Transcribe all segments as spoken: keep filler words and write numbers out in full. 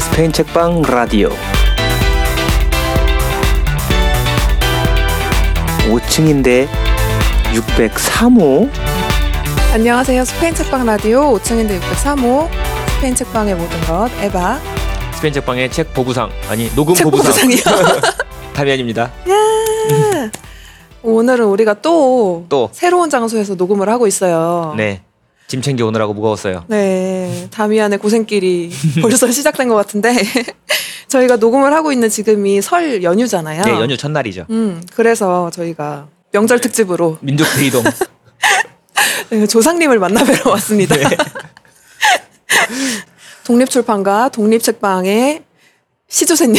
스페인 책방 라디오 오 층인데 육백삼 호. 안녕하세요. 스페인 책방 라디오 오 층인데 육백삼 호 스페인 책방의 모든 것 에바. 스페인 책방의 책 보부상 아니 녹음 책 보부상이요. 다미안입니다. 예. 오늘은 우리가 또, 또 새로운 장소에서 녹음을 하고 있어요. 네. 짐 챙겨 오느라고 무거웠어요. 네. 다미안의 고생길이 벌써 시작된 것 같은데 저희가 녹음을 하고 있는 지금이 설 연휴잖아요. 네. 연휴 첫날이죠. 음. 그래서 저희가 명절 특집으로 민족 대이동 조상님을 만나뵈러 왔습니다. 네. 독립출판가 독립책방의 시조새님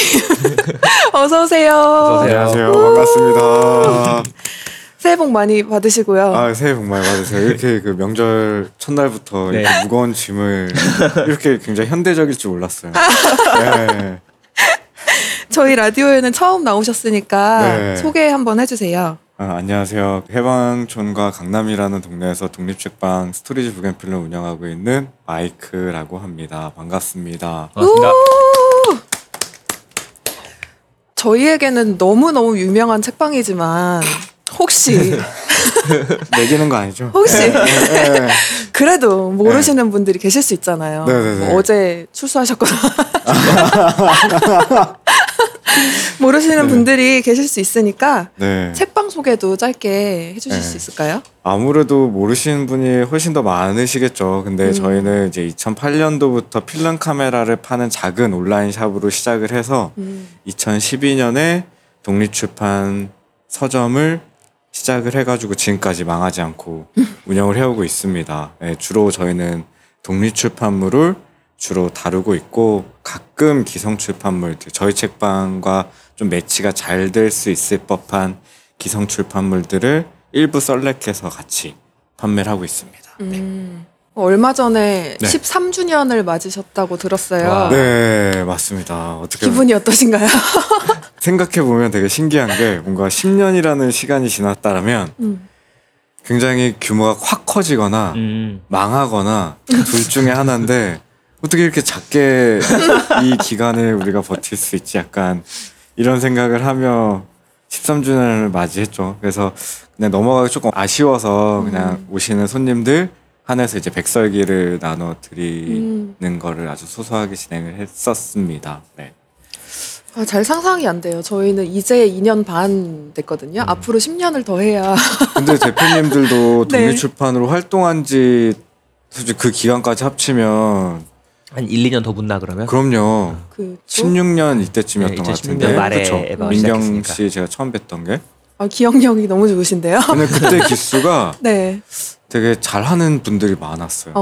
어서 오세요. 어서 오세요. 안녕하세요. 반갑습니다. 새해 복 많이 받으시고요. 아, 새해 복 많이 받으세요. 이렇게 그 명절 첫날부터 네. 이렇게 무거운 짐을 이렇게 굉장히 현대적일 줄 몰랐어요. 네. 저희 라디오에는 처음 나오셨으니까 네. 소개 한번 해주세요. 아, 안녕하세요. 해방촌과 강남이라는 동네에서 독립책방 스토리지 북앤필름 운영하고 있는 마이크라고 합니다. 반갑습니다. 반갑습니다. 저희에게는 너무너무 유명한 책방이지만 혹시 내기는 거 아니죠? 혹시 그래도 모르시는 분들이 계실 수 있잖아요. 뭐 어제 출소하셨거나 모르시는 네. 분들이 계실 수 있으니까 네. 책방 소개도 짧게 해주실 네. 수 있을까요? 아무래도 모르시는 분이 훨씬 더 많으시겠죠. 근데 음. 저희는 이제 이천팔 년도부터 필름 카메라를 파는 작은 온라인 샵으로 시작을 해서 음. 이천십이 년에 독립출판 서점을 시작을 해가지고 지금까지 망하지 않고 운영을 해오고 있습니다. 네, 주로 저희는 독립출판물을 주로 다루고 있고 가끔 기성출판물, 저희 책방과 좀 매치가 잘 될 수 있을 법한 기성출판물들을 일부 썰렉해서 같이 판매를 하고 있습니다. 음, 네. 얼마 전에 네. 십삼 주년을 맞으셨다고 들었어요. 와. 네, 맞습니다. 어떻게 기분이 보면, 어떠신가요? 생각해보면 되게 신기한 게 뭔가 십 년이라는 시간이 지났다라면 음. 굉장히 규모가 확 커지거나 음. 망하거나 둘 중에 하나인데 어떻게 이렇게 작게 이 기간을 우리가 버틸 수 있지 약간 이런 생각을 하며 십삼 주년을 맞이했죠. 그래서 그냥 넘어가기 조금 아쉬워서 그냥 오시는 손님들 한해서 이제 백설기를 나눠 드리는 음. 거를 아주 소소하게 진행을 했었습니다. 네. 아, 잘 상상이 안 돼요. 저희는 이제 이 년 반 됐거든요. 음. 앞으로 십 년을 더 해야. 근데 대표님들도 독립출판으로 네. 활동한 지 솔직히 그 기간까지 합치면 한 일, 이 년 더 붙나 그러면? 그럼요. 그 십육 년 이때쯤이었던 네, 것 같은데. 그렇죠. 민경 씨 제가 처음 뵀던 게. 아, 기억력이 너무 좋으신데요. 근데 그때 기수가 네. 되게 잘하는 분들이 많았어요.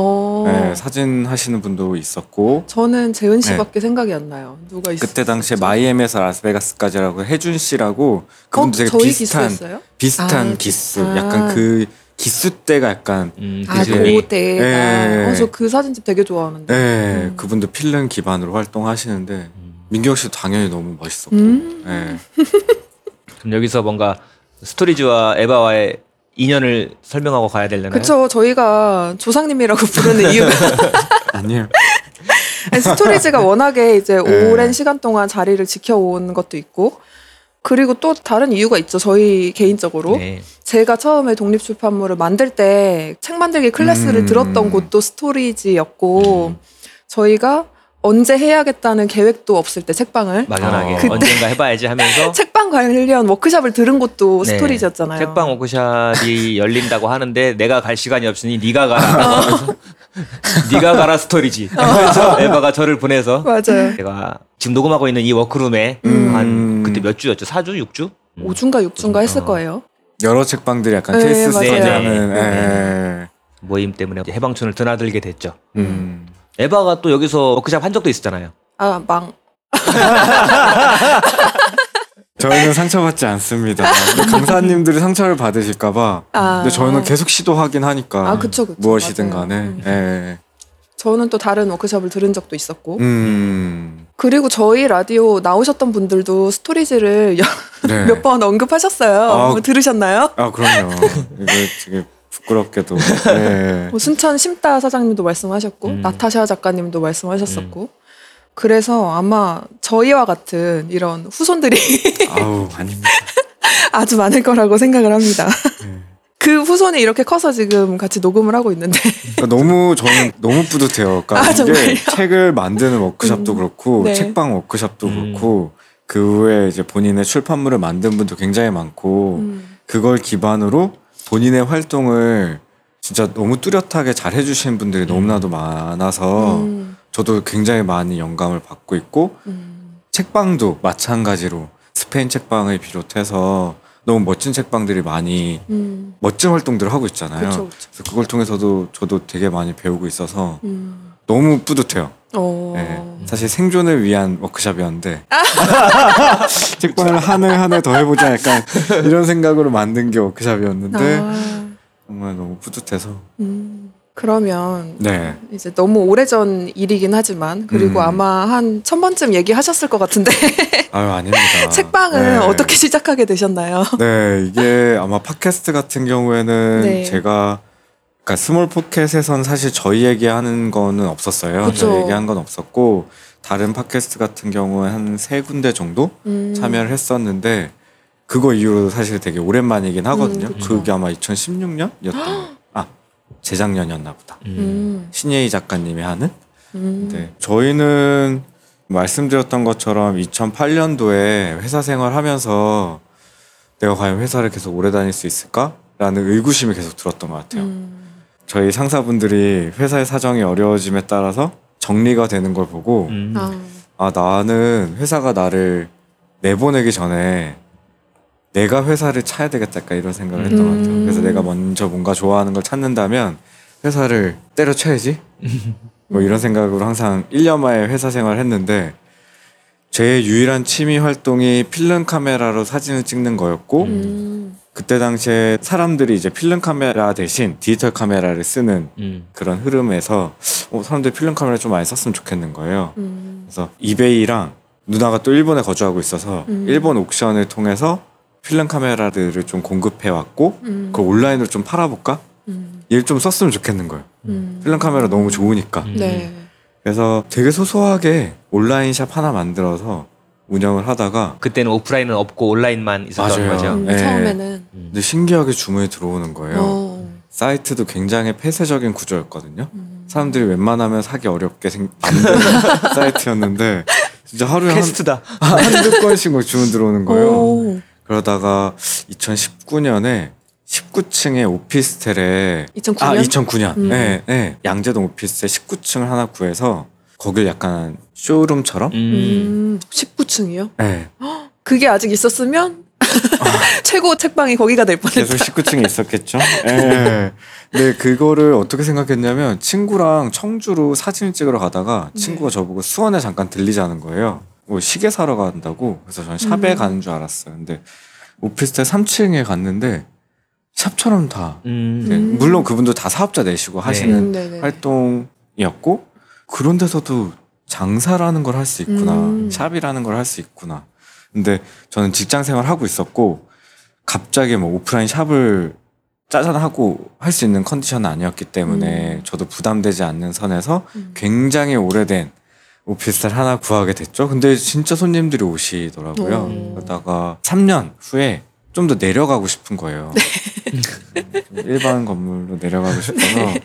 네, 사진 하시는 분도 있었고. 저는 재은 씨밖에 네. 생각이 안 나요. 누가 있었어요? 그때 당시에 마이애미에서 라스베가스까지라고 해준 씨라고 그분도 어? 되게 저희 비슷한 기수였어요? 비슷한 아, 기수. 아. 약간 그. 기수 때가 약간 음, 아, 그 때가 네. 어, 저 그 사진집 되게 좋아하는데 네. 음. 그분도 필름 기반으로 활동하시는데 음. 민경 씨도 당연히 너무 멋있었고 음. 네. 그럼 여기서 뭔가 스토리지와 에바와의 인연을 설명하고 가야 되려나요? 그렇죠. 저희가 조상님이라고 부르는 이유가 아니에요. 아니, 스토리지가 워낙에 이제 네. 오랜 시간 동안 자리를 지켜온 것도 있고 그리고 또 다른 이유가 있죠. 저희 개인적으로 네. 제가 처음에 독립출판물을 만들 때 책 만들기 클래스를 음. 들었던 곳도 스토리지였고 음. 저희가 언제 해야겠다는 계획도 없을 때 책방을 막연하게 어, 언젠가 해봐야지 하면서 책방 관련 워크숍을 들은 곳도 네. 스토리지였잖아요. 책방 워크숍이 열린다고 하는데 내가 갈 시간이 없으니 네가 가라. 어. 네가 가라 스토리지. 그래서 에바가 저를 보내서 맞아요. 제가 지금 녹음하고 있는 이 워크룸에 음. 한 그때 몇 주였죠? 사 주? 육 주? 음. 오 주인가 육 주인가 했을 거예요. 여러 책방들이 약간 에이, 케이스 스토리하는 네. 모임 때문에 해방촌을 드나들게 됐죠. 음. 에바가 또 여기서 워크샵 한 적도 있었잖아요. 아, 망. 저희는 상처받지 않습니다. 강사님들이 상처를 받으실까 봐. 아. 근데 저희는 계속 시도하긴 하니까. 아, 그쵸, 그쵸. 무엇이든 맞아요. 간에. 음. 예. 저는 또 다른 워크숍을 들은 적도 있었고. 음. 그리고 저희 라디오 나오셨던 분들도 스토리지를 네. 몇 번 언급하셨어요. 아, 들으셨나요? 아 그럼요. 이거 되게 부끄럽게도. 네. 뭐 순천 심다 사장님도 말씀하셨고 음. 나타샤 작가님도 말씀하셨었고 음. 그래서 아마 저희와 같은 이런 후손들이 아우, 아닙니다. 아주 많을 거라고 생각을 합니다. 네. 그 후손이 이렇게 커서 지금 같이 녹음을 하고 있는데 그러니까 너무 저는 너무 뿌듯해요. 그러니까 아, 이게 책을 만드는 워크숍도 음, 그렇고 네. 책방 워크숍도 음. 그렇고 그 후에 이제 본인의 출판물을 만든 분도 굉장히 많고 음. 그걸 기반으로 본인의 활동을 진짜 너무 뚜렷하게 잘 해주신 분들이 너무나도 많아서 음. 저도 굉장히 많이 영감을 받고 있고 음. 책방도 마찬가지로 스페인 책방을 비롯해서 너무 멋진 책방들이 많이 음. 멋진 활동들을 하고 있잖아요. 그쵸, 그쵸. 그래서 그걸 통해서도 저도 되게 많이 배우고 있어서 음. 너무 뿌듯해요. 네, 사실 생존을 위한 워크숍이었는데 아. 책방을 한 해 한 해 더 해보자 약간 이런 생각으로 만든 게 워크숍이었는데 아. 정말 너무 뿌듯해서 음. 그러면 네. 이제 너무 오래전 일이긴 하지만 그리고 음. 아마 한 천 번쯤 얘기하셨을 것 같은데 아유 아닙니다. 책방은 네. 어떻게 시작하게 되셨나요? 네 이게 아마 팟캐스트 같은 경우에는 네. 제가 그러니까 스몰 포켓에선 사실 저희 얘기하는 거는 없었어요. 그쵸. 저희 얘기한 건 없었고 다른 팟캐스트 같은 경우에 한 세 군데 정도 음. 참여를 했었는데 그거 이후로 사실 되게 오랜만이긴 하거든요. 음, 그게 아마 이천십육 년이었던 재작년이었나 보다. 음. 신예희 작가님이 하는. 음. 네. 저희는 말씀드렸던 것처럼 이천팔 년도에 회사 생활하면서 내가 과연 회사를 계속 오래 다닐 수 있을까라는 의구심이 계속 들었던 것 같아요. 음. 저희 상사분들이 회사의 사정이 어려워짐에 따라서 정리가 되는 걸 보고 음. 아 나는 회사가 나를 내보내기 전에 내가 회사를 차야 되겠다 약간 이런 생각을 했던 음. 것 같아요. 그래서 내가 먼저 뭔가 좋아하는 걸 찾는다면 회사를 때려쳐야지 뭐 이런 생각으로 항상 일 년 만에 회사 생활을 했는데 제 유일한 취미 활동이 필름 카메라로 사진을 찍는 거였고 음. 그때 당시에 사람들이 이제 필름 카메라 대신 디지털 카메라를 쓰는 음. 그런 흐름에서 어, 사람들이 필름 카메라 좀 많이 썼으면 좋겠는 거예요. 음. 그래서 이베이랑 누나가 또 일본에 거주하고 있어서 음. 일본 옥션을 통해서 필름 카메라들을 좀 공급해왔고 음. 그걸 온라인으로 좀 팔아볼까? 음. 얘를 좀 썼으면 좋겠는 거예요. 음. 필름 카메라 너무 좋으니까. 음. 네. 그래서 되게 소소하게 온라인 샵 하나 만들어서 운영을 하다가 그때는 오프라인은 없고 온라인만 있었던 맞아요. 거죠? 음, 네. 처음에는. 근데 신기하게 주문이 들어오는 거예요. 오. 사이트도 굉장히 폐쇄적인 구조였거든요. 음. 사람들이 웬만하면 사기 어렵게 생... 사이트였는데 진짜 하루에 퀘스트다. 한, 한두 건씩 주문 들어오는 거예요. 오. 그러다가 이천십구 년에 십구 층의 오피스텔에 이천구 년? 아 이천구 년 음. 네, 네. 양재동 오피스텔 십구 층을 하나 구해서 거길 약간 쇼룸처럼 음. 십구 층이요? 네. 그게 아직 있었으면 아. 최고 책방이 거기가 될 뻔했다. 계속 십구 층에 있었겠죠. 네. 근데 그거를 어떻게 생각했냐면 친구랑 청주로 사진을 찍으러 가다가 네. 친구가 저보고 수원에 잠깐 들리자는 거예요. 뭐 시계 사러 간다고. 그래서 저는 샵에 음. 가는 줄 알았어요. 근데 오피스텔 삼 층에 갔는데 샵처럼 다 음. 네, 물론 그분도 다 사업자 내시고 하시는 네. 활동이었고 그런 데서도 장사라는 걸 할 수 있구나. 음. 샵이라는 걸 할 수 있구나. 근데 저는 직장 생활을 하고 있었고 갑자기 뭐 오프라인 샵을 짜잔하고 할 수 있는 컨디션은 아니었기 때문에 음. 저도 부담되지 않는 선에서 음. 굉장히 오래된 오피스텔 하나 구하게 됐죠. 근데 진짜 손님들이 오시더라고요. 오. 그러다가 삼 년 후에 좀 더 내려가고 싶은 거예요. 네. 일반 건물로 내려가고 싶어서 네.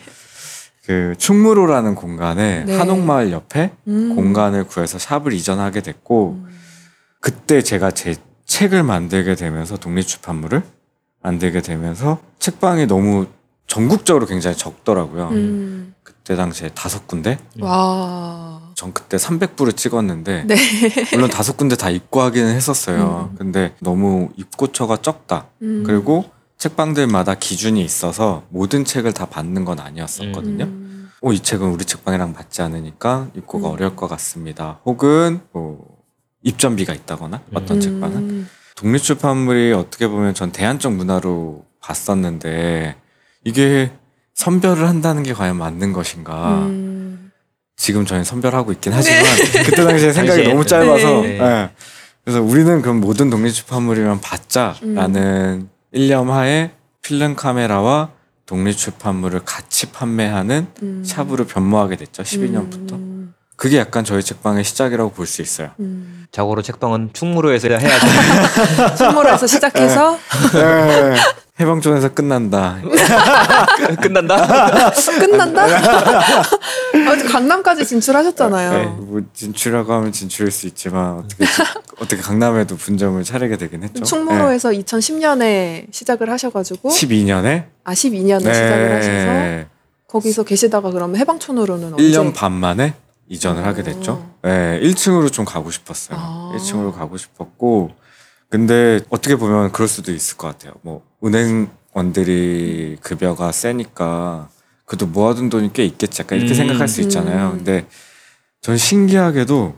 그 충무로라는 공간에 네. 한옥마을 옆에 음. 공간을 구해서 샵을 이전하게 됐고 음. 그때 제가 제 책을 만들게 되면서 독립출판물을 만들게 되면서 책방이 너무 전국적으로 굉장히 적더라고요. 음. 그때 당시에 다섯 군데? 와... 전 그때 삼백 부를 찍었는데 네. 물론 다섯 군데 다 입고하기는 했었어요. 음. 근데 너무 입고처가 적다. 음. 그리고 책방들마다 기준이 있어서 모든 책을 다 받는 건 아니었었거든요. 음. 오, 이 책은 우리 책방이랑 맞지 않으니까 입고가 음. 어려울 것 같습니다. 혹은 뭐 입점비가 있다거나 어떤 음. 책방은. 독립출판물이 어떻게 보면 전 대안적 문화로 봤었는데 이게 선별을 한다는 게 과연 맞는 것인가. 음. 지금 저희 선별하고 있긴 하지만 네. 그때 당시에 생각이 너무 짧아서 네. 네. 그래서 우리는 그럼 모든 독립출판물이면 받자라는 음. 일념 하에 필름 카메라와 독립출판물을 같이 판매하는 음. 샵으로 변모하게 됐죠. 십이 년부터 음. 그게 약간 저희 책방의 시작이라고 볼 수 있어요. 음. 자고로 책방은 충무로에서 해야죠. 충무로에서 시작해서 네. 네. 해방촌에서 끝난다. 끝난다? 끝난다? 강남까지 진출하셨잖아요. 네. 뭐 진출이라고 하면 진출일 수 있지만 어떻게, 어떻게 강남에도 분점을 차리게 되긴 했죠. 충무로에서 네. 이천십 년에 시작을 하셔가지고 십이 년에? 아 십이 년에 네. 시작을 하셔서 거기서 계시다가 그러면 해방촌으로는 언제? 일 년 반 만에 이전을 오. 하게 됐죠. 네. 일 층으로 좀 가고 싶었어요. 아. 일 층으로 가고 싶었고 근데 어떻게 보면 그럴 수도 있을 것 같아요. 뭐 은행원들이 급여가 세니까 그래도 모아둔 돈이 꽤 있겠지 약간 이렇게 음. 생각할 수 있잖아요. 음. 근데 전 신기하게도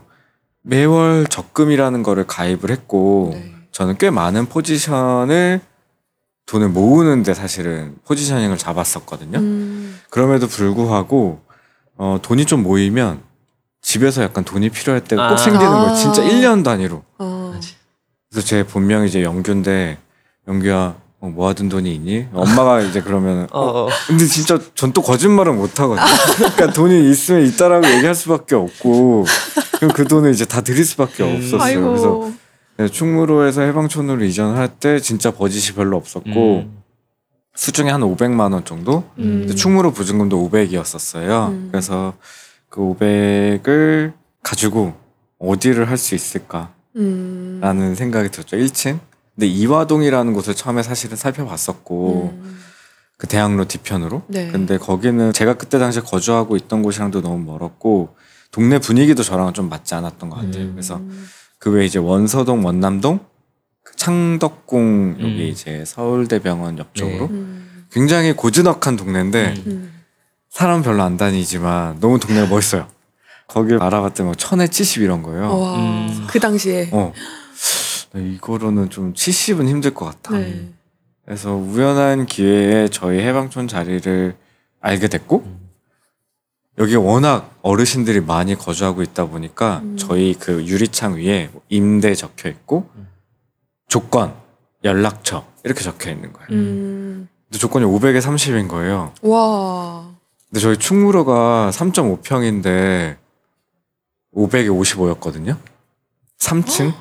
매월 적금이라는 거를 가입을 했고 네. 저는 꽤 많은 포지션을 돈을 모으는데 사실은 포지셔닝을 잡았었거든요. 음. 그럼에도 불구하고 어, 돈이 좀 모이면 집에서 약간 돈이 필요할 때가 아. 꼭 생기는 거예요. 진짜 일 년 단위로. 아. 그래서 제 본명이 이제 영규인데 영규야 어, 모아둔 돈이 있니? 엄마가 이제 그러면 어, 어. 근데 진짜 전 또 거짓말은 못하거든요. 그러니까 돈이 있으면 있다라고 얘기할 수밖에 없고 그럼 그 돈을 이제 다 드릴 수밖에 없었어요. 아이고. 그래서 네, 충무로에서 해방촌으로 이전할 때 진짜 버짓이 별로 없었고 음. 수중에 한 오백만 원 정도? 음. 근데 충무로 보증금도 오백이었었어요. 음. 그래서 그 오백을 가지고 어디를 할 수 있을까? 음. 라는 생각이 들었죠. 일 층. 근데 이화동이라는 곳을 처음에 사실은 살펴봤었고 음. 그 대학로 뒤편으로. 네. 근데 거기는 제가 그때 당시에 거주하고 있던 곳이랑도 너무 멀었고 동네 분위기도 저랑은 좀 맞지 않았던 것 같아요. 음. 그래서 그 외에 이제 원서동, 원남동, 창덕궁 음. 여기 이제 서울대병원 옆쪽으로 네. 음. 굉장히 고즈넉한 동네인데 음. 사람 별로 안 다니지만 너무 동네가 멋있어요. 거길 알아봤더니 천에 칠십 이런 거예요. 음. 그 당시에. 어. 이거로는 좀 칠십은 힘들 것 같다. 네. 그래서 우연한 기회에 저희 해방촌 자리를 알게 됐고 음. 여기 워낙 어르신들이 많이 거주하고 있다 보니까 음. 저희 그 유리창 위에 임대 적혀 있고 음. 조건, 연락처 이렇게 적혀 있는 거예요. 음. 근데 조건이 오백에 삼십인 거예요. 와. 근데 저희 충무로가 삼 점 오 평인데 오백에 오십오였거든요. 삼 층. 어?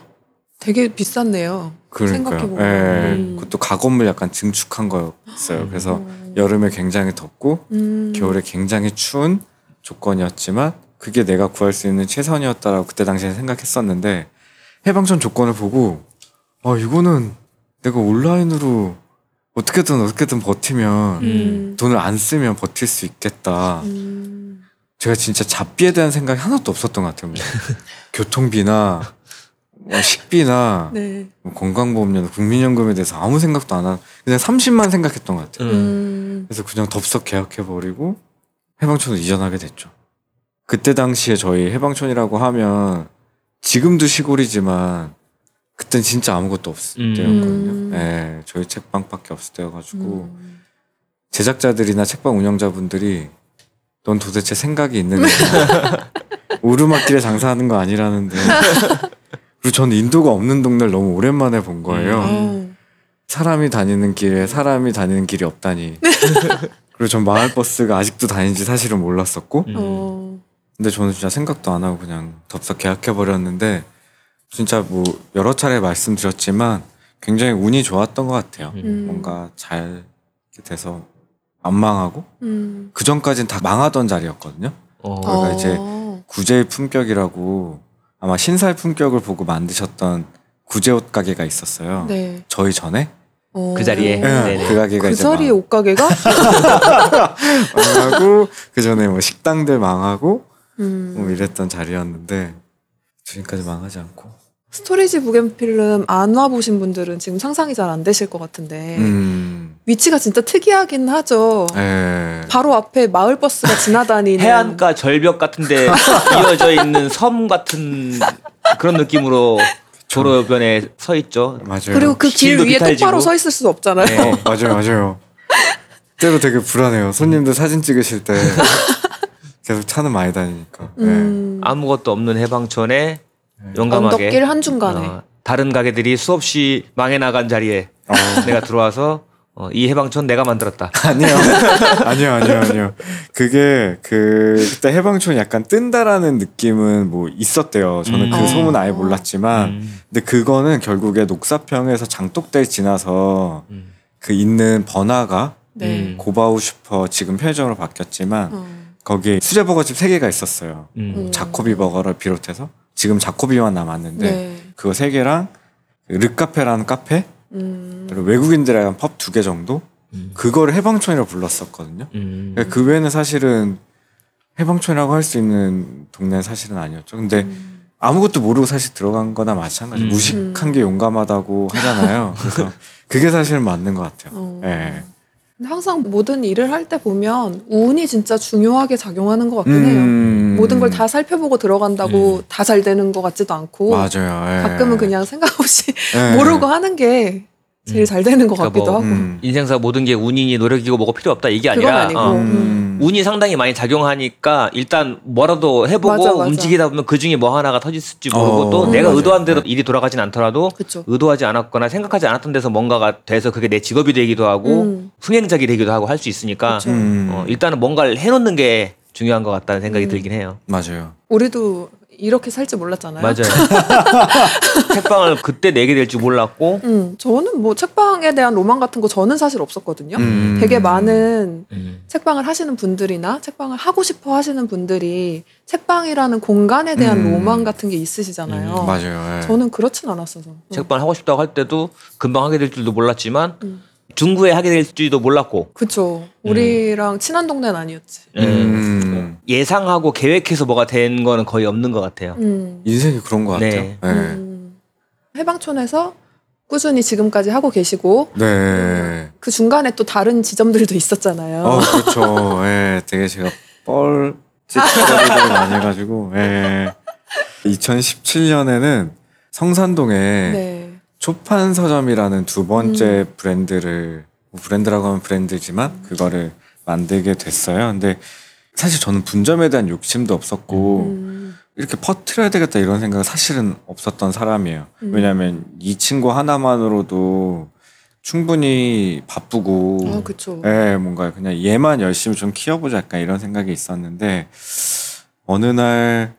되게 비쌌네요. 생각해보면. 예, 음. 그것도 가건물 약간 증축한 거였어요. 그래서 음. 여름에 굉장히 덥고 음. 겨울에 굉장히 추운 조건이었지만 그게 내가 구할 수 있는 최선이었다라고 그때 당시에 생각했었는데 해방촌 조건을 보고 아 이거는 내가 온라인으로 어떻게든 어떻게든 버티면 음. 돈을 안 쓰면 버틸 수 있겠다. 음. 제가 진짜 잡비에 대한 생각이 하나도 없었던 것 같아요. 교통비나 식비나 네. 건강보험료나 국민연금에 대해서 아무 생각도 안 하고 그냥 삼십만 생각했던 것 같아요. 음. 그래서 그냥 덥석 계약해버리고 해방촌으로 이전하게 됐죠. 그때 당시에 저희 해방촌이라고 하면 지금도 시골이지만 그땐 진짜 아무것도 없을 음. 때였거든요. 네, 저희 책방밖에 없을 때여가지고 음. 제작자들이나 책방 운영자분들이 넌 도대체 생각이 있는 애야. 오르막길에 장사하는 거 아니라는데 그리고 전 인도가 없는 동네를 너무 오랜만에 본 거예요. 음. 사람이 다니는 길에 사람이 다니는 길이 없다니. 그리고 전 마을버스가 아직도 다니는지 사실은 몰랐었고 음. 근데 저는 진짜 생각도 안 하고 그냥 덥석 계약해버렸는데 진짜 뭐 여러 차례 말씀드렸지만 굉장히 운이 좋았던 것 같아요. 음. 뭔가 잘 돼서 안 망하고 음. 그전까지는 다 망하던 자리였거든요. 어. 그러니까 이제 구제의 품격이라고 아마 신사의 품격을 보고 만드셨던 구제옷 가게가 있었어요. 네. 저희 전에 오. 그 자리에 네, 그 가게가 그 이제 자리에 옷 가게가 망하고 그 전에 뭐 식당들 망하고 음. 뭐 이랬던 자리였는데 지금까지 망하지 않고. 스토리지 북앤필름 안 와보신 분들은 지금 상상이 잘 안 되실 것 같은데 음. 위치가 진짜 특이하긴 하죠. 에. 바로 앞에 마을버스가 지나다니는 해안가 절벽 같은데 이어져 있는 섬 같은 그런 느낌으로 도로변에 서 있죠. 맞아요. 그리고 그 길 위에 비탈지고. 똑바로 서 있을 수 없잖아요. 네. 어, 맞아요. 맞아요. 때로 되게 불안해요. 손님들 사진 찍으실 때 계속 차는 많이 다니니까. 음. 네. 아무것도 없는 해방촌에 네. 용감하게 언덕길 한중간에 어, 다른 가게들이 수없이 망해나간 자리에 어. 내가 들어와서 어, 이 해방촌 내가 만들었다. 아니요. 아니요, 아니요, 아니요. 그게 그 그때 해방촌 약간 뜬다라는 느낌은 뭐 있었대요. 저는 음. 그 어. 소문 아예 몰랐지만, 음. 근데 그거는 결국에 녹사평에서 장독대 지나서 음. 그 있는 번화가 네. 고바우 슈퍼 지금 편의점으로 바뀌었지만 음. 거기에 수제버거집 세 개가 있었어요. 음. 자코비 버거를 비롯해서 지금 자코비만 남았는데 네. 그거 세 개랑 르카페라는 카페 음. 그리고 외국인들에 대한 펍 두 개 정도 음. 그거를 해방촌이라고 불렀었거든요. 음. 그러니까 그 외에는 사실은 해방촌이라고 할 수 있는 동네는 사실은 아니었죠. 근데 음. 아무것도 모르고 사실 들어간 거나 마찬가지. 음. 무식한 게 용감하다고 하잖아요. 그래서 그게 사실 맞는 것 같아요. 어. 네. 항상 모든 일을 할 때 보면 운이 진짜 중요하게 작용하는 것 같긴 음. 해요. 모든 걸 다 살펴보고 들어간다고 음. 다 잘 되는 것 같지도 않고 맞아요. 예. 가끔은 그냥 생각 없이 예. 모르고 하는 게 제일 음. 잘 되는 것 그러니까 같기도 뭐 하고 음. 인생사 모든 게 운이니 노력이고 뭐가 필요 없다 이게 아니라 아니고. 어. 음. 운이 상당히 많이 작용하니까 일단 뭐라도 해보고 맞아, 맞아. 움직이다 보면 그중에 뭐 하나가 터질지 모르고 어. 또 음. 내가 맞아. 의도한 대로 일이 돌아가진 않더라도 그쵸. 의도하지 않았거나 생각하지 않았던 데서 뭔가가 돼서 그게 내 직업이 되기도 하고 음. 흥행작이 되기도 하고 할 수 있으니까 음. 어, 일단은 뭔가를 해놓는 게 중요한 것 같다는 생각이 음. 들긴 해요. 맞아요. 우리도 이렇게 살지 몰랐잖아요. 맞아요. 책방을 그때 내게 될지 몰랐고. 음, 저는 뭐 책방에 대한 로망 같은 거 저는 사실 없었거든요. 음, 되게 많은 음. 책방을 하시는 분들이나 책방을 하고 싶어 하시는 분들이 책방이라는 공간에 대한 음. 로망 같은 게 있으시잖아요. 음, 맞아요. 예. 저는 그렇진 않았어서. 책방 하고 싶다고 할 때도 금방 하게 될 줄도 몰랐지만 음. 중구에 하게 될지도 몰랐고. 그렇죠. 우리랑 음. 친한 동네는 아니었지. 음. 음. 예상하고 계획해서 뭐가 된 거는 거의 없는 것 같아요. 음. 인생이 그런 것 같아요. 네. 네. 음. 해방촌에서 꾸준히 지금까지 하고 계시고 네. 그 중간에 또 다른 지점들도 있었잖아요. 어, 그렇죠. 네, 되게 제가 뻘 찌질거리를 많이 해가지고 네. 이천십칠 년에는 성산동에 네. 초판서점이라는 두 번째 음. 브랜드를 브랜드라고 하면 브랜드지만 음. 그거를 만들게 됐어요. 근데 사실 저는 분점에 대한 욕심도 없었고 음. 이렇게 퍼트려야 되겠다 이런 생각은 사실은 없었던 사람이에요. 음. 왜냐하면 이 친구 하나만으로도 충분히 바쁘고 아, 그쵸. 예, 뭔가 그냥 얘만 열심히 좀 키워보자 약간 이런 생각이 있었는데 어느 날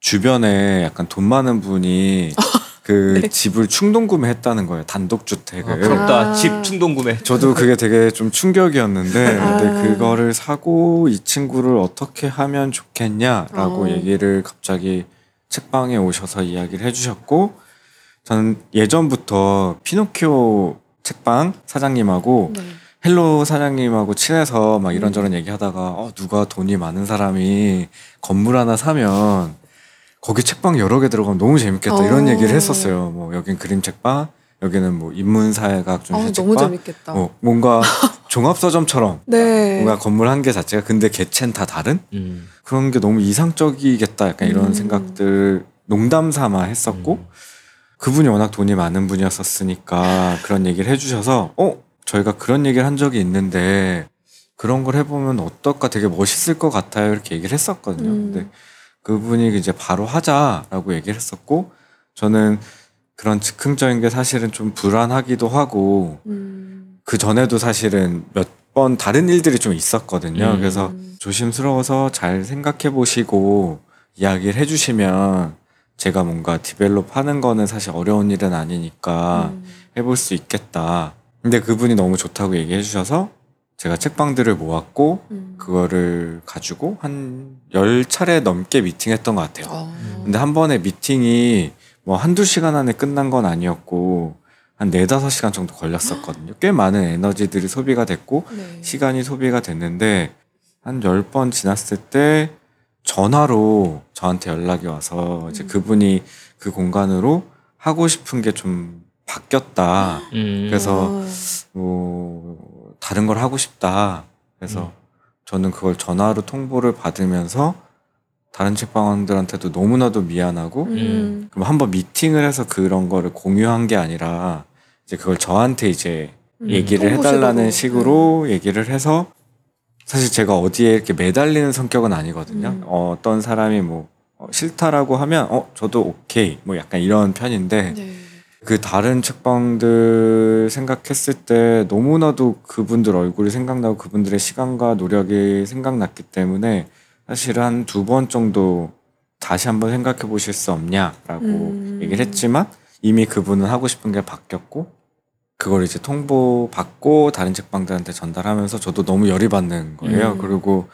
주변에 약간 돈 많은 분이 그 네. 집을 충동구매했다는 거예요. 단독주택을. 아, 부럽다. 아. 집 충동구매. 저도 그게 되게 좀 충격이었는데 아. 근데 그거를 사고 이 친구를 어떻게 하면 좋겠냐라고 어. 얘기를 갑자기 책방에 오셔서 이야기를 해주셨고 저는 예전부터 피노키오 책방 사장님하고 네. 헬로 사장님하고 친해서 막 이런저런 음. 얘기하다가 어, 누가 돈이 많은 사람이 건물 하나 사면 거기 책방 여러 개 들어가면 너무 재밌겠다 어. 이런 얘기를 했었어요. 뭐 여긴 그림 책방, 여기는 뭐 인문사회학 중심 어, 책방. 너무 재밌겠다. 뭐 뭔가 종합서점처럼 네. 뭔가 건물 한 개 자체가 근데 개체는 다 다른 음. 그런 게 너무 이상적이겠다. 약간 이런 음. 생각들 농담 삼아 했었고 음. 그분이 워낙 돈이 많은 분이었었으니까 그런 얘기를 해주셔서 어 저희가 그런 얘기를 한 적이 있는데 그런 걸 해보면 어떨까 되게 멋있을 것 같아요 이렇게 얘기를 했었거든요. 음. 근데 그분이 이제 바로 하자라고 얘기를 했었고 저는 그런 즉흥적인 게 사실은 좀 불안하기도 하고 음. 그 전에도 사실은 몇 번 다른 일들이 좀 있었거든요. 음. 그래서 조심스러워서 잘 생각해 보시고 이야기를 해주시면 제가 뭔가 디벨롭 하는 거는 사실 어려운 일은 아니니까 음. 해볼 수 있겠다. 근데 그분이 너무 좋다고 얘기해 주셔서 제가 책방들을 모았고 음. 그거를 가지고 한 열 차례 넘게 미팅했던 것 같아요. 어. 근데 한 번에 미팅이 뭐 한두 시간 안에 끝난 건 아니었고 한 네다섯 시간 정도 걸렸었거든요. 꽤 많은 에너지들이 소비가 됐고 네. 시간이 소비가 됐는데 한 열 번 지났을 때 전화로 저한테 연락이 와서 음. 이제 그분이 그 공간으로 하고 싶은 게 좀 바뀌었다. 음. 그래서 뭐 다른 걸 하고 싶다. 그래서 음. 저는 그걸 전화로 통보를 받으면서 다른 책방원들한테도 너무나도 미안하고 음. 그럼 한번 미팅을 해서 그런 거를 공유한 게 아니라 이제 그걸 저한테 이제 음. 얘기를 해달라는 식으로 음. 얘기를 해서 사실 제가 어디에 이렇게 매달리는 성격은 아니거든요. 음. 어, 어떤 사람이 뭐 어, 싫다라고 하면 어 저도 오케이 뭐 약간 이런 편인데 네. 그 다른 책방들 생각했을 때 너무나도 그분들 얼굴이 생각나고 그분들의 시간과 노력이 생각났기 때문에 사실 한 두 번 정도 다시 한번 생각해 보실 수 없냐라고 음. 얘기를 했지만 이미 그분은 하고 싶은 게 바뀌었고 그걸 이제 통보받고 다른 책방들한테 전달하면서 저도 너무 열이 받는 거예요. 음. 그리고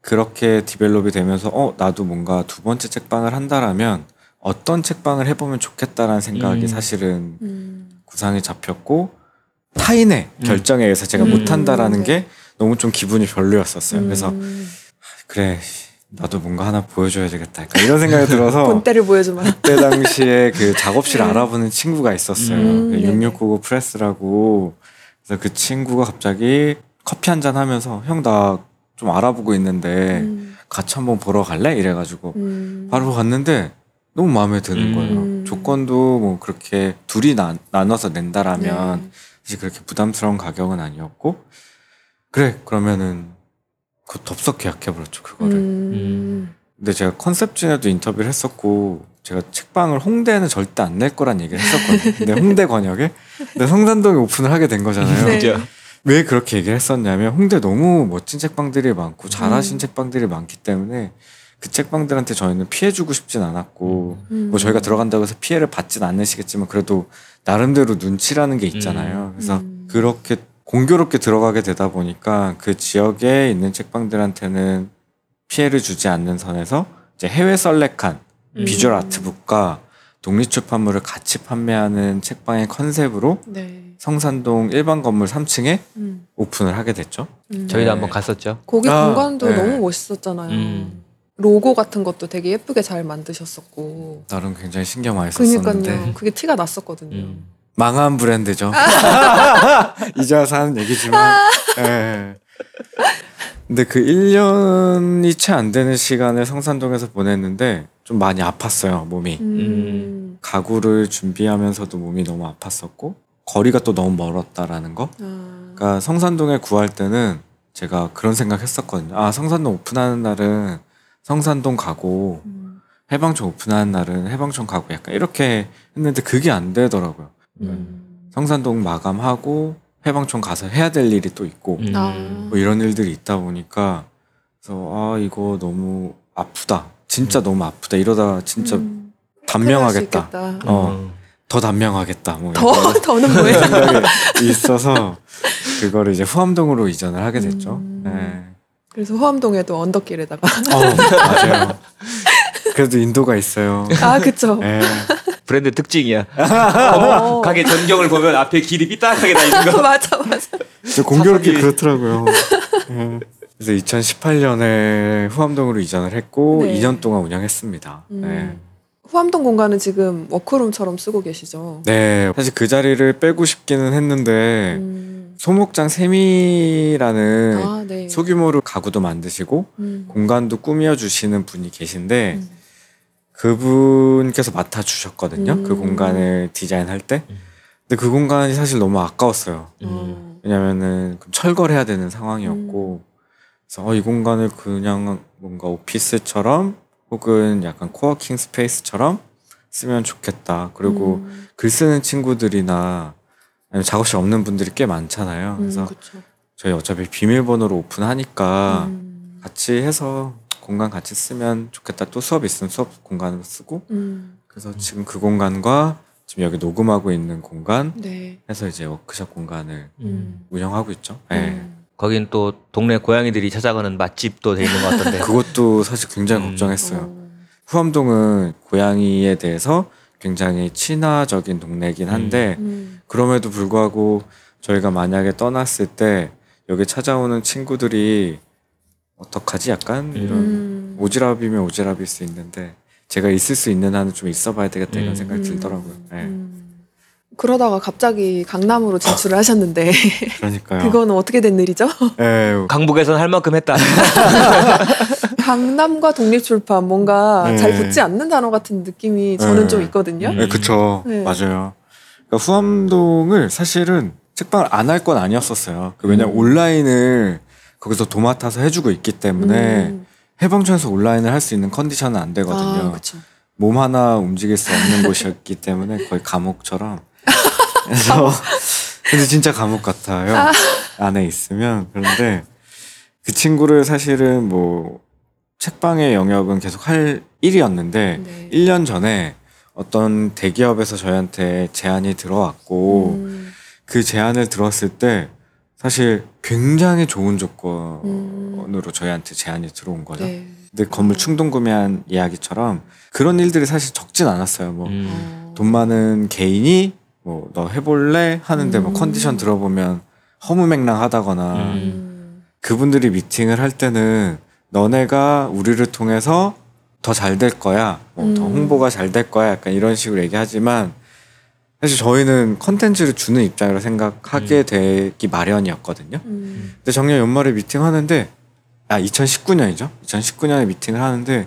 그렇게 디벨롭이 되면서 어 나도 뭔가 두 번째 책방을 한다라면 어떤 책방을 해보면 좋겠다라는 생각이 음. 사실은 음. 구상이 잡혔고 타인의 음. 결정에 의해서 제가 음. 못한다라는 음. 게 너무 좀 기분이 별로였었어요. 음. 그래서 그래 나도 뭔가 하나 보여줘야 되겠다 그러니까 이런 생각이 들어서 본때를 보여주마. 그때 당시에 그 작업실 네. 알아보는 친구가 있었어요. 음. 그 육육구구 프레스라고. 그래서 그 친구가 갑자기 커피 한잔 하면서 형 나 좀 알아보고 있는데 음. 같이 한번 보러 갈래? 이래가지고 음. 바로 갔는데 너무 마음에 드는 음. 거예요. 조건도 뭐 그렇게 둘이 나, 나눠서 낸다라면 네. 사실 그렇게 부담스러운 가격은 아니었고 그래 그러면은 그 덥석 계약해버렸죠 그거를. 음. 근데 제가 컨셉진에도 인터뷰를 했었고 제가 책방을 홍대에는 절대 안 낼 거란 얘기를 했었거든요. 근데 홍대 권역에 근데 성산동에 오픈을 하게 된 거잖아요. 네. 왜 그렇게 얘기를 했었냐면 홍대 너무 멋진 책방들이 많고 잘하신 음. 책방들이 많기 때문에 그 책방들한테 저희는 피해주고 싶진 않았고 음. 뭐 저희가 들어간다고 해서 피해를 받진 않으시겠지만 그래도 나름대로 눈치라는 게 있잖아요. 그래서 음. 그렇게 공교롭게 들어가게 되다 보니까 그 지역에 있는 책방들한테는 피해를 주지 않는 선에서 이제 해외 셀렉한 음. 비주얼 아트북과 독립출판물을 같이 판매하는 책방의 컨셉으로 네. 성산동 일반 건물 삼 층에 음. 오픈을 하게 됐죠. 음. 저희도 네. 한번 갔었죠. 거기 아, 공간도 네. 너무 멋있었잖아요. 음. 로고 같은 것도 되게 예쁘게 잘 만드셨었고 나름 굉장히 신경 많이 썼었는데 그러니까요. 그게 티가 났었거든요. 음. 망한 브랜드죠. 이제 와서 하는 얘기지만 예. 근데 그 일 년이 채 안 되는 시간을 성산동에서 보냈는데 좀 많이 아팠어요 몸이. 음. 가구를 준비하면서도 몸이 너무 아팠었고 거리가 또 너무 멀었다라는 거. 아. 그러니까 성산동에 구할 때는 제가 그런 생각 했었거든요. 아 성산동 오픈하는 날은 성산동 가고 음. 해방촌 오픈하는 날은 해방촌 가고 약간 이렇게 했는데 그게 안 되더라고요. 음. 성산동 마감하고 해방촌 가서 해야 될 일이 또 있고 음. 뭐 이런 일들이 있다 보니까 그래서 아 이거 너무 아프다 진짜 음. 너무 아프다 이러다 진짜 음. 단명하겠다 어, 음. 더 단명하겠다 뭐 더? 더는 뭐예요? 있어서 그거를 이제 후암동으로 이전을 하게 됐죠. 음. 네. 그래서 후암동에도 언덕길에다가 어, 맞아요. 그래도 인도가 있어요. 아 그쵸. 네. 브랜드 특징이야. 어, 가게 전경을 보면 앞에 길이 삐딱하게 나 있는 거. 맞아, 맞아. 공교롭게 그렇더라고요. 네. 그래서 이천십팔 년에 후암동으로 이전을 했고 네. 이 년 동안 운영했습니다. 음. 네. 후암동 공간은 지금 워크룸처럼 쓰고 계시죠? 네. 사실 그 자리를 빼고 싶기는 했는데 음. 소목장 세미라는 아, 네. 소규모로 가구도 만드시고 음. 공간도 꾸며주시는 분이 계신데 음. 그분께서 맡아주셨거든요. 음. 그 공간을 디자인할 때. 근데 그 공간이 사실 너무 아까웠어요. 음. 왜냐면은 철거를 해야 되는 상황이었고 음. 그래서 어, 이 공간을 그냥 뭔가 오피스처럼 혹은 약간 코워킹 스페이스처럼 쓰면 좋겠다. 그리고 음. 글 쓰는 친구들이나 아니면 작업실 없는 분들이 꽤 많잖아요. 그래서 음, 저희 어차피 비밀번호로 오픈하니까 음. 같이 해서 공간 같이 쓰면 좋겠다. 또 수업 있으면 수업 공간으로 쓰고 음. 그래서 지금 그 공간과 지금 여기 녹음하고 있는 공간 네. 해서 이제 워크숍 공간을 음. 운영하고 있죠. 음. 네. 거긴 또 동네 고양이들이 찾아가는 맛집도 돼 있는 것 같던데 그것도 사실 굉장히 음. 걱정했어요. 오. 후암동은 고양이에 대해서 굉장히 친화적인 동네이긴 한데 음. 음. 그럼에도 불구하고 저희가 만약에 떠났을 때 여기 찾아오는 친구들이 어떡하지? 약간 이런 음. 오지랖이면 오지랖일 수 있는데 제가 있을 수 있는 한은 좀 있어봐야 되겠다 음. 이런 생각이 들더라고요. 네. 음. 그러다가 갑자기 강남으로 진출을 아. 하셨는데 그러니까요. 그건 어떻게 된 일이죠? 네. 강북에서는 할 만큼 했다. 강남과 독립출판 뭔가 네. 잘 붙지 않는 단어 같은 느낌이 저는 네. 좀 있거든요. 네, 그쵸. 네. 맞아요. 그러니까 후암동을 사실은 책방을 안 할 건 아니었었어요. 그 왜냐면 음. 온라인을 거기서 도맡아서 해주고 있기 때문에 음. 해방촌에서 온라인을 할 수 있는 컨디션은 안 되거든요. 아, 그쵸. 몸 하나 움직일 수 없는 곳이었기 때문에 거의 감옥처럼. 그래서 근데 진짜 감옥 같아요. 아. 안에 있으면. 그런데 그 친구를 사실은 뭐 책방의 영역은 계속 할 일이었는데 네. 일 년 전에 어떤 대기업에서 저희한테 제안이 들어왔고 음. 그 제안을 들었을 때 사실 굉장히 좋은 조건으로 음. 저희한테 제안이 들어온 거죠. 네. 근데 건물 충동 구매한 이야기처럼 그런 일들이 사실 적진 않았어요. 뭐 돈 음. 많은 개인이 뭐 너 해볼래? 하는데 음. 뭐 컨디션 들어보면 허무맹랑하다거나 음. 그분들이 미팅을 할 때는 너네가 우리를 통해서 더 잘 될 거야, 뭐 음. 더 홍보가 잘 될 거야, 약간 이런 식으로 얘기하지만 사실 저희는 컨텐츠를 주는 입장으로 생각하게 음. 되기 마련이었거든요. 음. 근데 작년 연말에 미팅하는데 아 이천십구 년이죠. 이천십구 년에 미팅을 하는데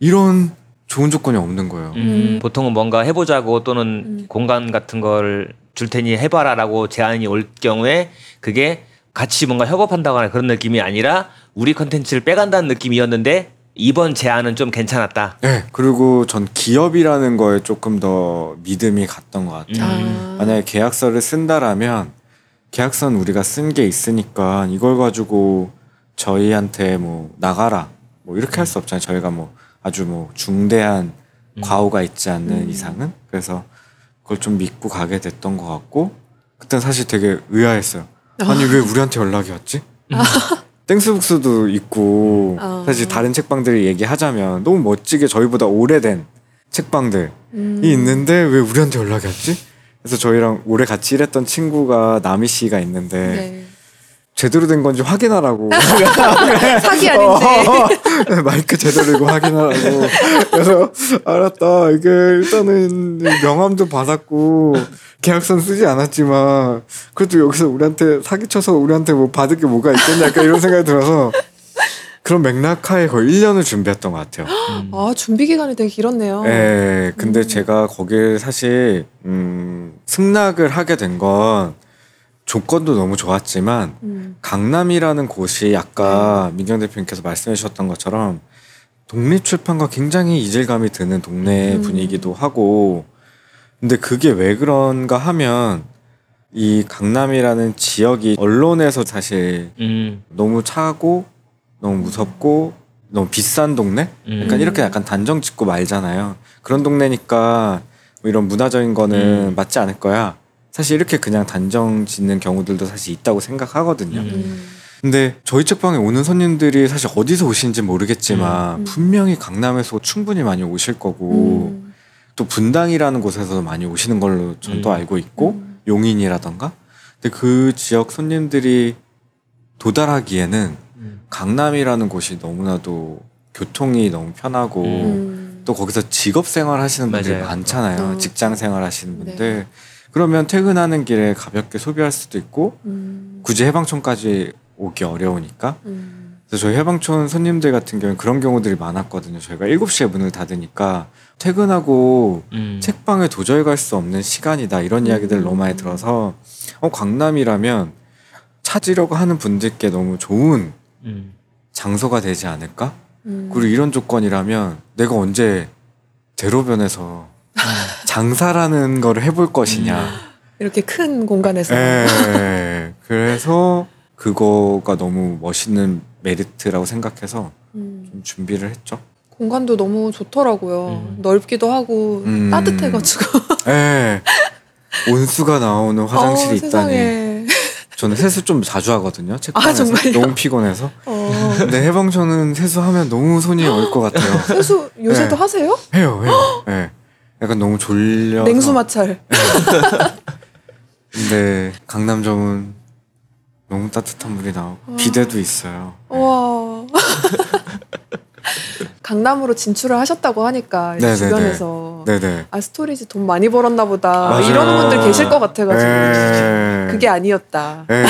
이런 좋은 조건이 없는 거예요. 음. 보통은 뭔가 해보자고 또는 음. 공간 같은 걸 줄 테니 해봐라라고 제안이 올 경우에 그게 같이 뭔가 협업한다거나 그런 느낌이 아니라 우리 컨텐츠를 빼간다는 느낌이었는데 이번 제안은 좀 괜찮았다. 네. 그리고 전 기업이라는 거에 조금 더 믿음이 갔던 것 같아요. 음. 만약에 계약서를 쓴다라면 계약서는 우리가 쓴 게 있으니까 이걸 가지고 저희한테 뭐 나가라 뭐 이렇게 할 수 없잖아요. 저희가 뭐 아주 뭐 중대한 음. 과오가 있지 않는 음. 이상은. 그래서 그걸 좀 믿고 가게 됐던 것 같고 그때는 사실 되게 의아했어요. 아니 왜 우리한테 연락이 왔지? 음. 땡스북스도 있고 음. 사실 다른 책방들이 얘기하자면 너무 멋지게 저희보다 오래된 책방들이 음. 있는데 왜 우리한테 연락이 왔지? 그래서 저희랑 오래 같이 일했던 친구가 나미 씨가 있는데 네. 제대로 된 건지 확인하라고. 사기 아닌데. 마이크 제대로이고 확인하라고. 그래서 알았다. 이게 일단은 명함도 받았고 계약서는 쓰지 않았지만 그래도 여기서 우리한테 사기쳐서 우리한테 뭐 받을 게 뭐가 있겠냐 약간 이런 생각이 들어서 그런 맥락하에 거의 일 년을 준비했던 것 같아요. 음. 아 준비 기간이 되게 길었네요. 네. 근데 음. 제가 거길 사실 음, 승낙을 하게 된 건 조건도 너무 좋았지만 음. 강남이라는 곳이 아까 음. 민경 대표님께서 말씀해 주셨던 것처럼 독립출판과 굉장히 이질감이 드는 동네 음. 분위기도 하고 근데 그게 왜 그런가 하면 이 강남이라는 지역이 언론에서 사실 음. 너무 차고 너무 무섭고 너무 비싼 동네? 음. 약간 이렇게 약간 단정 짓고 말잖아요. 그런 동네니까 뭐 이런 문화적인 거는 음. 맞지 않을 거야. 사실 이렇게 그냥 단정 짓는 경우들도 사실 있다고 생각하거든요. 음. 근데 저희 책방에 오는 손님들이 사실 어디서 오시는지 모르겠지만 음. 분명히 강남에서 충분히 많이 오실 거고 음. 또 분당이라는 곳에서도 많이 오시는 걸로 전 또 음. 알고 있고 음. 용인이라던가 근데 그 지역 손님들이 도달하기에는 음. 강남이라는 곳이 너무나도 교통이 너무 편하고 음. 또 거기서 직업 생활 하시는 분들이 많잖아요. 어. 직장 생활 하시는 분들 네. 그러면 퇴근하는 길에 가볍게 소비할 수도 있고 음. 굳이 해방촌까지 오기 어려우니까 음. 그래서 저희 해방촌 손님들 같은 경우는 그런 경우들이 많았거든요. 저희가 일곱 시에 문을 닫으니까 퇴근하고 음. 책방에 도저히 갈 수 없는 시간이다 이런 음. 이야기들을 너무 많이 들어서 어, 강남이라면 찾으려고 하는 분들께 너무 좋은 음. 장소가 되지 않을까? 음. 그리고 이런 조건이라면 내가 언제 대로변에서 장사라는 걸 해볼 것이냐. 이렇게 큰 공간에서. 네. 그래서 그거가 너무 멋있는 메리트라고 생각해서 음. 좀 준비를 했죠. 공간도 너무 좋더라고요. 음. 넓기도 하고 음. 따뜻해가지고. 네. 온수가 나오는 화장실이 어, 있다니. 세상에. 저는 세수 좀 자주 하거든요. 책방에서. 아, 정말요? 너무 피곤해서. 어. 근데 해방촌은 세수하면 너무 손이 얼 것 같아요. 세수 요새도 네. 하세요? 해요. 해요. 네. 약간 너무 졸려서 냉수 마찰. 근데 강남점은 너무 따뜻한 물이 나오고 와. 비대도 있어요. 와. 강남으로 진출을 하셨다고 하니까 네네네. 주변에서 네네. 아 스토리지 돈 많이 벌었나 보다 맞아요. 이런 분들 계실 것 같아가지고 네. 그게 아니었다. 네.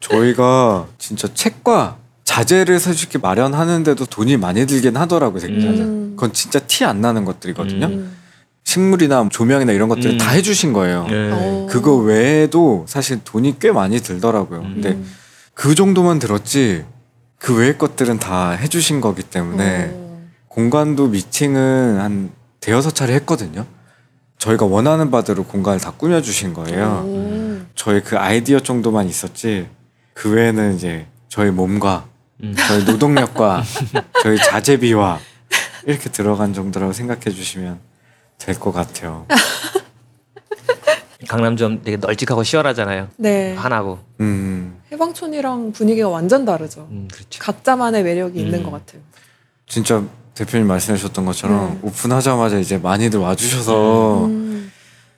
저희가 진짜 책과 자재를 솔직히 마련하는데도 돈이 많이 들긴 하더라고요. 음. 그건 진짜 티 안 나는 것들이거든요. 음. 식물이나 조명이나 이런 것들을 음. 다 해주신 거예요. 예. 그거 외에도 사실 돈이 꽤 많이 들더라고요. 음. 근데 그 정도만 들었지 그 외의 것들은 다 해주신 거기 때문에 음. 공간도 미팅은 한 대여섯 차례 했거든요. 저희가 원하는 바대로 공간을 다 꾸며주신 거예요. 음. 저희 그 아이디어 정도만 있었지 그 외에는 이제 저희 몸과 음. 저희 노동력과 저희 자재비와 이렇게 들어간 정도라고 생각해 주시면 될 것 같아요. 강남점 되게 널찍하고 시원하잖아요. 네. 환하고. 음. 해방촌이랑 분위기가 완전 다르죠. 음, 그렇죠. 각자만의 매력이 음. 있는 것 같아요. 진짜 대표님 말씀하셨던 것처럼 네. 오픈하자마자 이제 많이들 와주셔서 음.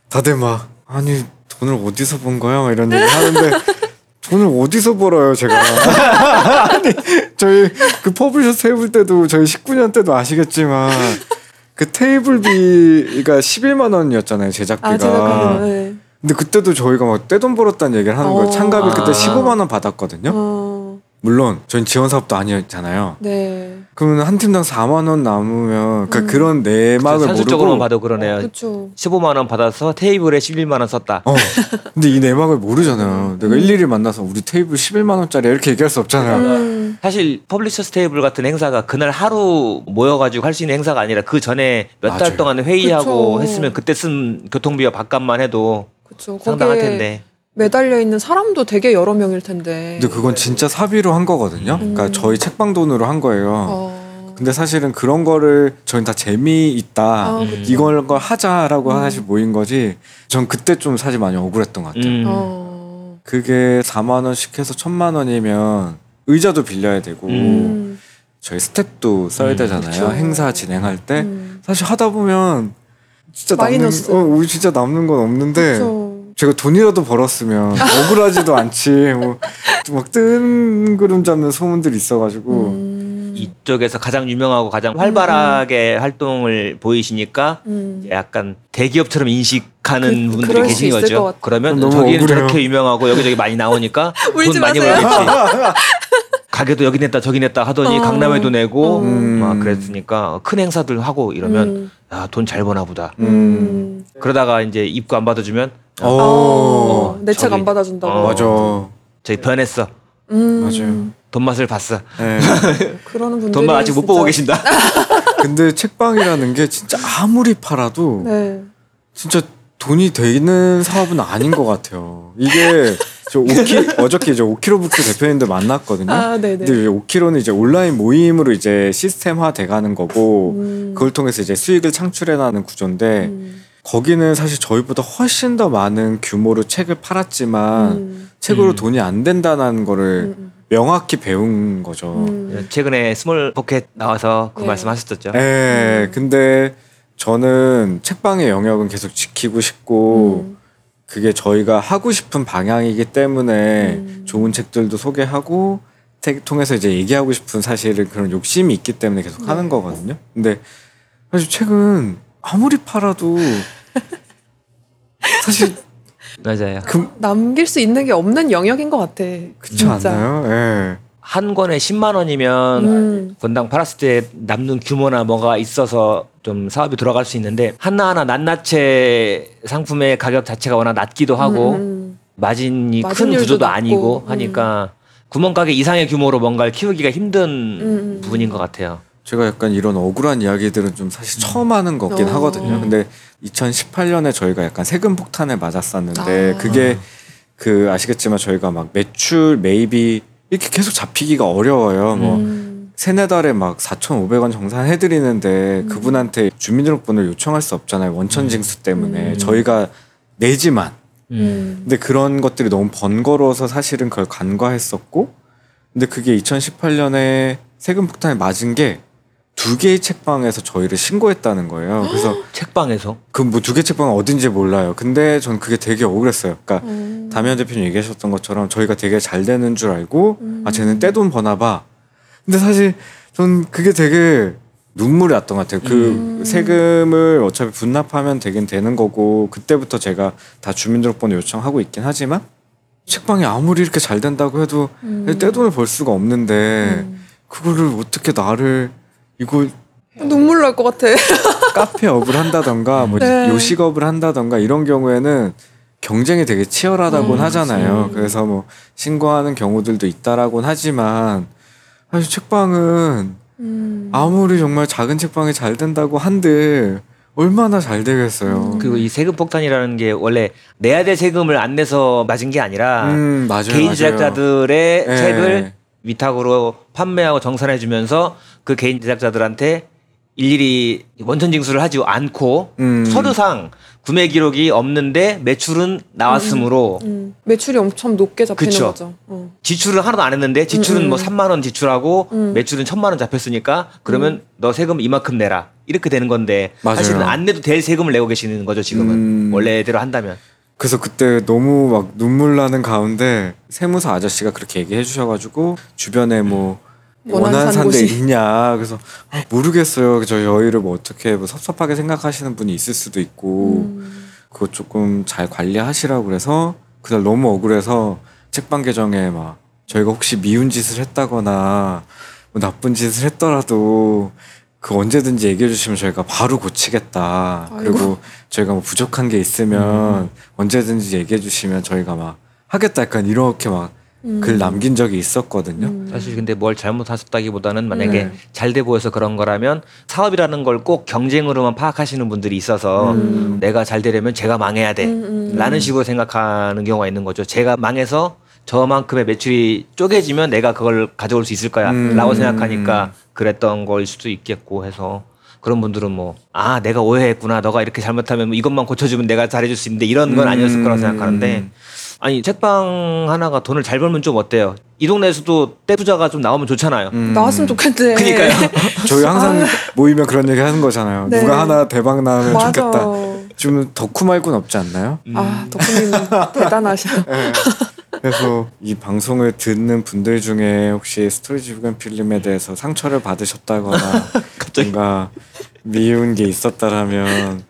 다들 막 아니 돈을 어디서 번 거야? 막 이런 얘기 하는데 돈을 어디서 벌어요 제가. 아니 저희 그 퍼블리셔스 테이블 때도 저희 십구 년 때도 아시겠지만 그 테이블비가 십일만 원이었잖아요 제작비가. 아, 제작비가 네. 근데 그때도 저희가 막 떼돈 벌었다는 얘기를 하는 어. 거예요. 창갑이 아. 그때 십오만 원 받았거든요. 어. 물론 저희 지원 사업도 아니었잖아요. 네. 그러면 한 팀당 사만 원 남으면 그러니까 음. 그런 내막을 모르고 산술적으로만 봐도 그러네요. 어, 그쵸. 십오만 원 받아서 테이블에 십일만 원 썼다. 어. 근데 이 내막을 모르잖아요. 내가 음. 일일이 만나서 우리 테이블 십일만 원짜리 이렇게 얘기할 수 없잖아요. 음. 사실 퍼블리셔스 테이블 같은 행사가 그날 하루 모여가지고 할 수 있는 행사가 아니라 그 전에 몇 달 동안 회의하고 그쵸. 했으면 그때 쓴 교통비와 밥값만 해도 그쵸. 상당할 텐데 매달려 있는 사람도 되게 여러 명일 텐데. 근데 그건 진짜 사비로 한 거거든요. 음. 그러니까 저희 책방 돈으로 한 거예요. 어. 근데 사실은 그런 거를 저희는 다 재미있다. 아, 이걸 걸 하자라고 음. 사실 모인 거지. 전 그때 좀 사실 많이 억울했던 것 같아요. 음. 어. 그게 사만 원씩 해서 천만 원이면 의자도 빌려야 되고 음. 저희 스텝도 써야 음. 되잖아요. 그쵸. 행사 진행할 때. 음. 사실 하다 보면 진짜 마이너스. 남는, 어, 진짜 남는 건 없는데 그쵸. 제가 돈이라도 벌었으면 억울하지도 않지. 뭐 막 뜬 그름 잡는 소문들이 있어가지고 음. 이쪽에서 가장 유명하고 가장 활발하게 음. 활동을 보이시니까 음. 약간 대기업처럼 인식하는 그, 분들이 계신 거죠. 그러면 저기는 저렇게 유명하고 여기저기 많이 나오니까 돈 많이 벌겠지. 가게도 여기 냈다 저기 냈다 하더니 어. 강남에도 내고 음. 막 그랬으니까 큰 행사들 하고 이러면 음. 아, 돈 잘 버나 보다. 음. 그러다가 이제 입고 안 받아주면 어. 어. 내 책 안 받아준다고. 어. 맞아. 저기 변했어. 음. 맞아요. 돈 맛을 봤어. 네. 그러는 분들 돈 맛 아직 못 보고 계신다. 근데 책방이라는 게 진짜 아무리 팔아도 네. 진짜 돈이 되는 사업은 아닌 것 같아요. 이게. 저 오키, 어저께 이제 오키로북스 대표님도 만났거든요. 아, 네네. 근데 오키로는 이제 온라인 모임으로 이제 시스템화 돼가는 거고, 음. 그걸 통해서 이제 수익을 창출해나가는 구조인데, 음. 거기는 사실 저희보다 훨씬 더 많은 규모로 책을 팔았지만, 음. 책으로 음. 돈이 안 된다는 거를 음. 명확히 배운 거죠. 음. 최근에 스몰 포켓 나와서 그 네. 말씀 하셨었죠. 네, 음. 근데 저는 책방의 영역은 계속 지키고 싶고, 음. 그게 저희가 하고 싶은 방향이기 때문에 음. 좋은 책들도 소개하고 책 통해서 이제 얘기하고 싶은 사실은 그런 욕심이 있기 때문에 계속 네. 하는 거거든요. 근데 사실 책은 아무리 팔아도 사실 맞아요. 그, 남길 수 있는 게 없는 영역인 것 같아. 그렇지 않나요? 예. 한 권에 십만 원이면 음. 권당 팔았을 때 남는 규모나 뭐가 있어서 좀 사업이 돌아갈 수 있는데 하나하나 낱낱의 상품의 가격 자체가 워낙 낮기도 하고 음. 마진이 큰 구조도 낮고. 아니고 하니까 음. 구멍가게 이상의 규모로 뭔가를 키우기가 힘든 부분인 음. 것 같아요. 제가 약간 이런 억울한 이야기들은 좀 사실 처음 하는 거긴 어. 하거든요. 근데 이천십팔 년에 저희가 약간 세금 폭탄을 맞았었는데 아. 그게 그 아시겠지만 저희가 막 매출 매입이 이렇게 계속 잡히기가 어려워요. 뭐 음. 세네 달에 막 사천오백 원 정산해드리는데 음. 그분한테 주민등록번호를 요청할 수 없잖아요. 원천징수 때문에. 음. 저희가 내지만. 음. 근데 그런 것들이 너무 번거로워서 사실은 그걸 간과했었고 근데 그게 이천십팔 년에 세금 폭탄에 맞은 게 두 개의 책방에서 저희를 신고했다는 거예요. 그래서 책방에서? 그 뭐 두 개 책방은 어딘지 몰라요. 근데 전 그게 되게 억울했어요. 그러니까 음. 담현 대표님 얘기하셨던 것처럼 저희가 되게 잘 되는 줄 알고 음. 아 쟤는 떼돈 버나 봐. 근데 사실 전 그게 되게 눈물이 났던 것 같아요. 그 음. 세금을 어차피 분납하면 되긴 되는 거고 그때부터 제가 다 주민등록번호 요청하고 있긴 하지만 책방이 아무리 이렇게 잘 된다고 해도 음. 떼돈을 벌 수가 없는데 음. 그거를 어떻게 나를 이거 눈물 날 것 같아. 카페업을 한다던가 뭐 네. 요식업을 한다던가 이런 경우에는 경쟁이 되게 치열하다곤 음, 하잖아요. 음. 그래서 뭐 신고하는 경우들도 있다라곤 하지만 사실 책방은 음. 아무리 정말 작은 책방이 잘 된다고 한들 얼마나 잘 되겠어요. 음. 그리고 이 세금 폭탄이라는 게 원래 내야 될 세금을 안 내서 맞은 게 아니라 음, 맞아요, 개인 맞아요. 제작자들의 네. 책을 위탁으로 판매하고 정산해 주면서 그 개인 제작자들한테 일일이 원천 징수를 하지 않고 음. 서류상 구매 기록이 없는데 매출은 나왔으므로 음. 음. 매출이 엄청 높게 잡히는 그쵸? 거죠. 어. 지출은 하나도 안 했는데 지출은 음. 뭐 삼만 원 지출하고 음. 매출은 천만 원 잡혔으니까 그러면 음. 너 세금 이만큼 내라 이렇게 되는 건데 맞아요. 사실은 안 내도 될 세금을 내고 계시는 거죠 지금은 음. 원래대로 한다면. 그래서 그때 너무 막 눈물 나는 가운데 세무사 아저씨가 그렇게 얘기해 주셔가지고 주변에 뭐 음. 원한 산데 있냐 그래서 모르겠어요. 저 여의를 뭐 어떻게 뭐 섭섭하게 생각하시는 분이 있을 수도 있고 음. 그거 조금 잘 관리하시라고 그래서 그날 너무 억울해서 책방 계정에 막 저희가 혹시 미운 짓을 했다거나 뭐 나쁜 짓을 했더라도 그 언제든지 얘기해 주시면 저희가 바로 고치겠다. 아이고. 그리고 저희가 뭐 부족한 게 있으면 음. 언제든지 얘기해 주시면 저희가 막 하겠다 약간 이렇게 막 음. 글 남긴 적이 있었거든요. 음. 사실 근데 뭘 잘못하셨다기보다는 만약에 네. 잘돼 보여서 그런 거라면 사업이라는 걸 꼭 경쟁으로만 파악하시는 분들이 있어서 음. 내가 잘 되려면 제가 망해야 돼 음. 라는 식으로 생각하는 경우가 있는 거죠. 제가 망해서 저만큼의 매출이 쪼개지면 내가 그걸 가져올 수 있을 거야 음. 라고 생각하니까 그랬던 걸 수도 있겠고 해서 그런 분들은 뭐 아 내가 오해했구나 너가 이렇게 잘못하면 뭐 이것만 고쳐주면 내가 잘해줄 수 있는데 이런 건 아니었을 거라고 생각하는데 아니 책방 하나가 돈을 잘 벌면 좀 어때요? 이 동네에서도 떼부자가 좀 나오면 좋잖아요. 음. 나왔으면 좋겠네. 그러니까요. 저희 항상 아. 모이면 그런 얘기 하는 거잖아요. 네. 누가 하나 대박 나면 맞아. 좋겠다. 좀 덕후 말고는 없지 않나요? 음. 아 덕후님 대단하시네요. 네. 그래서 이 방송을 듣는 분들 중에 혹시 스토리지 북앤필름에 대해서 상처를 받으셨다거나 뭔가 미운 게 있었다라면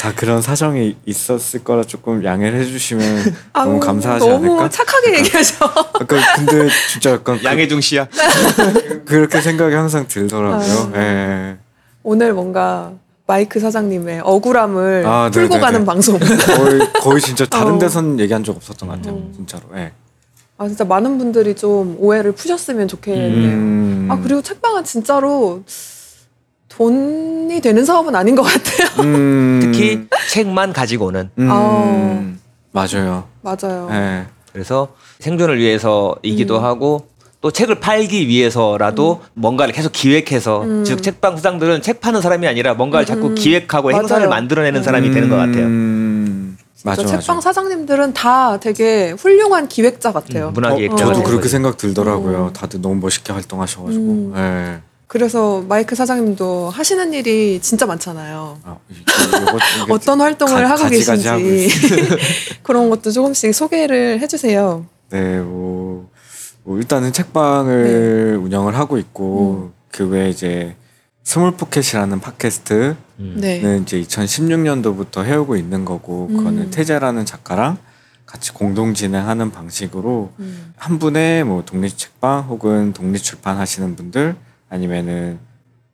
다 그런 사정이 있었을 거라 조금 양해를 해주시면 아우, 너무 감사하지 너무 않을까? 너무 착하게 얘기하셔. 아까 근데 진짜 약간 양해종 씨야. 그렇게 생각이 항상 들더라고요. 네. 오늘 뭔가 마이크 사장님의 억울함을 아, 풀고 가는 방송. 거의, 거의 진짜 다른 데선 얘기한 적 없었던 것 같아요. 음. 진짜로. 네. 아 진짜 많은 분들이 좀 오해를 푸셨으면 좋겠네요. 음. 아 그리고 책방은 진짜로 돈이 되는 사업은 아닌 것 같아요. 음. 특히 책만 가지고는. 음. 아. 맞아요. 맞아요. 네. 그래서 생존을 위해서이기도 음. 하고 또 책을 팔기 위해서라도 음. 뭔가를 계속 기획해서 음. 즉 책방 수장들은 책 파는 사람이 아니라 뭔가를 음. 자꾸 기획하고 맞아요. 행사를 만들어내는 음. 사람이 되는 것 같아요. 음. 맞아, 책방 맞아. 사장님들은 다 되게 훌륭한 기획자 같아요. 음, 문화 기획자. 어, 저도 그렇게 거지. 생각 들더라고요. 음. 다들 너무 멋있게 활동하셔가지고. 음. 네. 그래서 마이크 사장님도 하시는 일이 진짜 많잖아요. 아, 이거, 어떤 활동을 가, 하고 가지가지 계신지 하고 그런 것도 조금씩 소개를 해주세요. 네, 뭐, 뭐 일단은 책방을 네. 운영을 하고 있고 음. 그 외에 이제 스몰 포켓이라는 팟캐스트는 음. 네. 이제 이천십육 년도부터 해오고 있는 거고 음. 그거는 태재라는 작가랑 같이 공동 진행하는 방식으로 음. 한 분의 뭐 독립 책방 혹은 독립 출판 하시는 분들 아니면은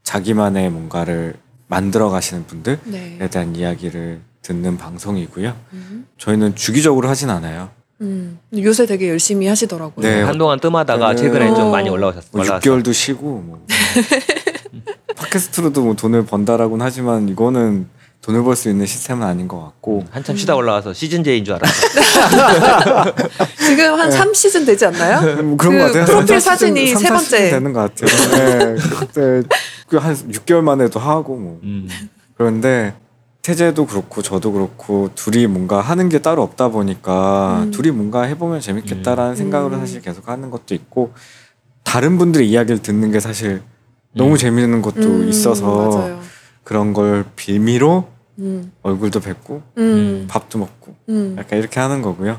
자기만의 뭔가를 만들어 가시는 분들에 네. 대한 이야기를 듣는 방송이고요. 음. 저희는 주기적으로 하진 않아요. 음. 요새 되게 열심히 하시더라고요. 네. 한동안 뜸하다가 네. 최근에 어. 좀 많이 올라오셨어요. 뭐 육 개월도 쉬고 뭐. 팟캐스트로도 뭐 돈을 번다라고는 하지만 이거는 돈을 벌 수 있는 시스템은 아닌 것 같고 한참 쉬다 올라와서 시즌 제인 줄 알았어요. 지금 한 네. 삼 시즌 되지 않나요? 뭐 그런 그 것 같아요. 프로필 사진이 세 번째 되는 것 같아요. 네, 그때 한 육 개월 만에도 하고 뭐 음. 그런데 태재도 그렇고 저도 그렇고 둘이 뭔가 하는 게 따로 없다 보니까 음. 둘이 뭔가 해보면 재밌겠다라는 음. 생각으로 음. 사실 계속 하는 것도 있고 다른 분들의 이야기를 듣는 게 사실 너무 음. 재밌는 것도 음. 있어서 맞아요. 그런 걸 빌미로 음. 얼굴도 뵙고 음. 밥도 먹고 음. 약간 이렇게 하는 거고요.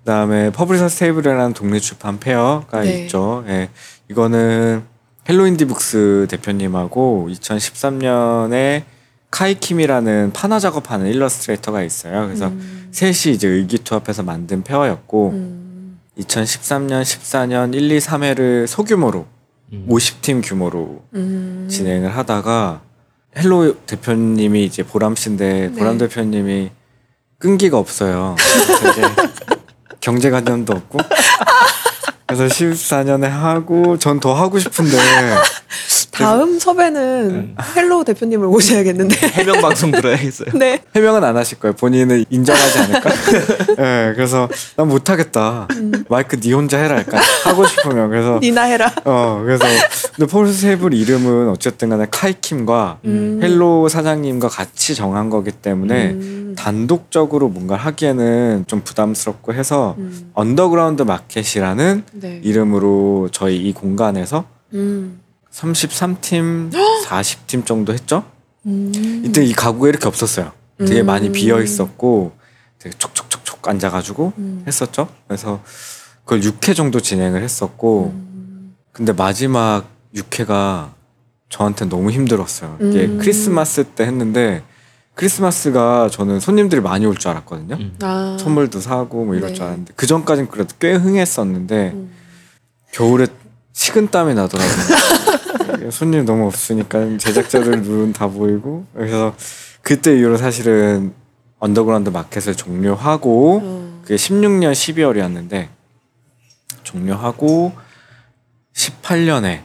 그다음에 퍼블리셔스 테이블이라는 독립 출판 페어가 네. 있죠. 예. 이거는 헬로 인디북스 대표님하고 이천십삼 년에 카이킴이라는 판화 작업하는 일러스트레이터가 있어요. 그래서 음. 셋이 이제 의기투합해서 만든 페어였고 음. 이천십삼 년, 십사 년 일, 이, 삼 회를 소규모로 음. 오십 팀 규모로 음. 진행을 하다가 헬로 대표님이 이제 보람씨인데 보람 네. 대표님이 끈기가 없어요. 되게 경제관념도 없고. 그래서 십사 년에 하고 전 더 하고 싶은데. 다음 섭외는 헬로 대표님을 모셔야겠는데. 해명 방송 들어야겠어요. 네. 해명은 안 하실 거예요. 본인은 인정하지 않을까. 네, 그래서 난 못하겠다. 음. 마이크 니 혼자 해라 할까. 하고 싶으면. 그래서 니나 해라. 어, 그래서 근데 폴스테이블 이름은 어쨌든 간에 카이킴과 음. 헬로 사장님과 같이 정한 거기 때문에 음. 단독적으로 뭔가 하기에는 좀 부담스럽고 해서 음. 언더그라운드 마켓이라는 네. 이름으로 저희 이 공간에서 음. 서른세 팀, 마흔 팀 정도 했죠? 음. 이때 이 가구가 이렇게 없었어요. 되게 음. 많이 비어있었고 되게 촉촉촉촉 앉아가지고 음. 했었죠. 그래서 그걸 육 회 정도 진행을 했었고 음. 근데 마지막 육 회가 저한테 너무 힘들었어요. 이게 음. 크리스마스 때 했는데 크리스마스가 저는 손님들이 많이 올 줄 알았거든요. 음. 아. 선물도 사고 뭐 이럴 네. 줄 알았는데 그 전까지는 그래도 꽤 흥했었는데 음. 겨울에 식은땀이 나더라고요. 손님 너무 없으니까 제작자들 눈 다 보이고. 그래서 그때 이후로 사실은 언더그라운드 마켓을 종료하고 음. 그게 십육 년 십이 월이었는데 종료하고 십팔 년에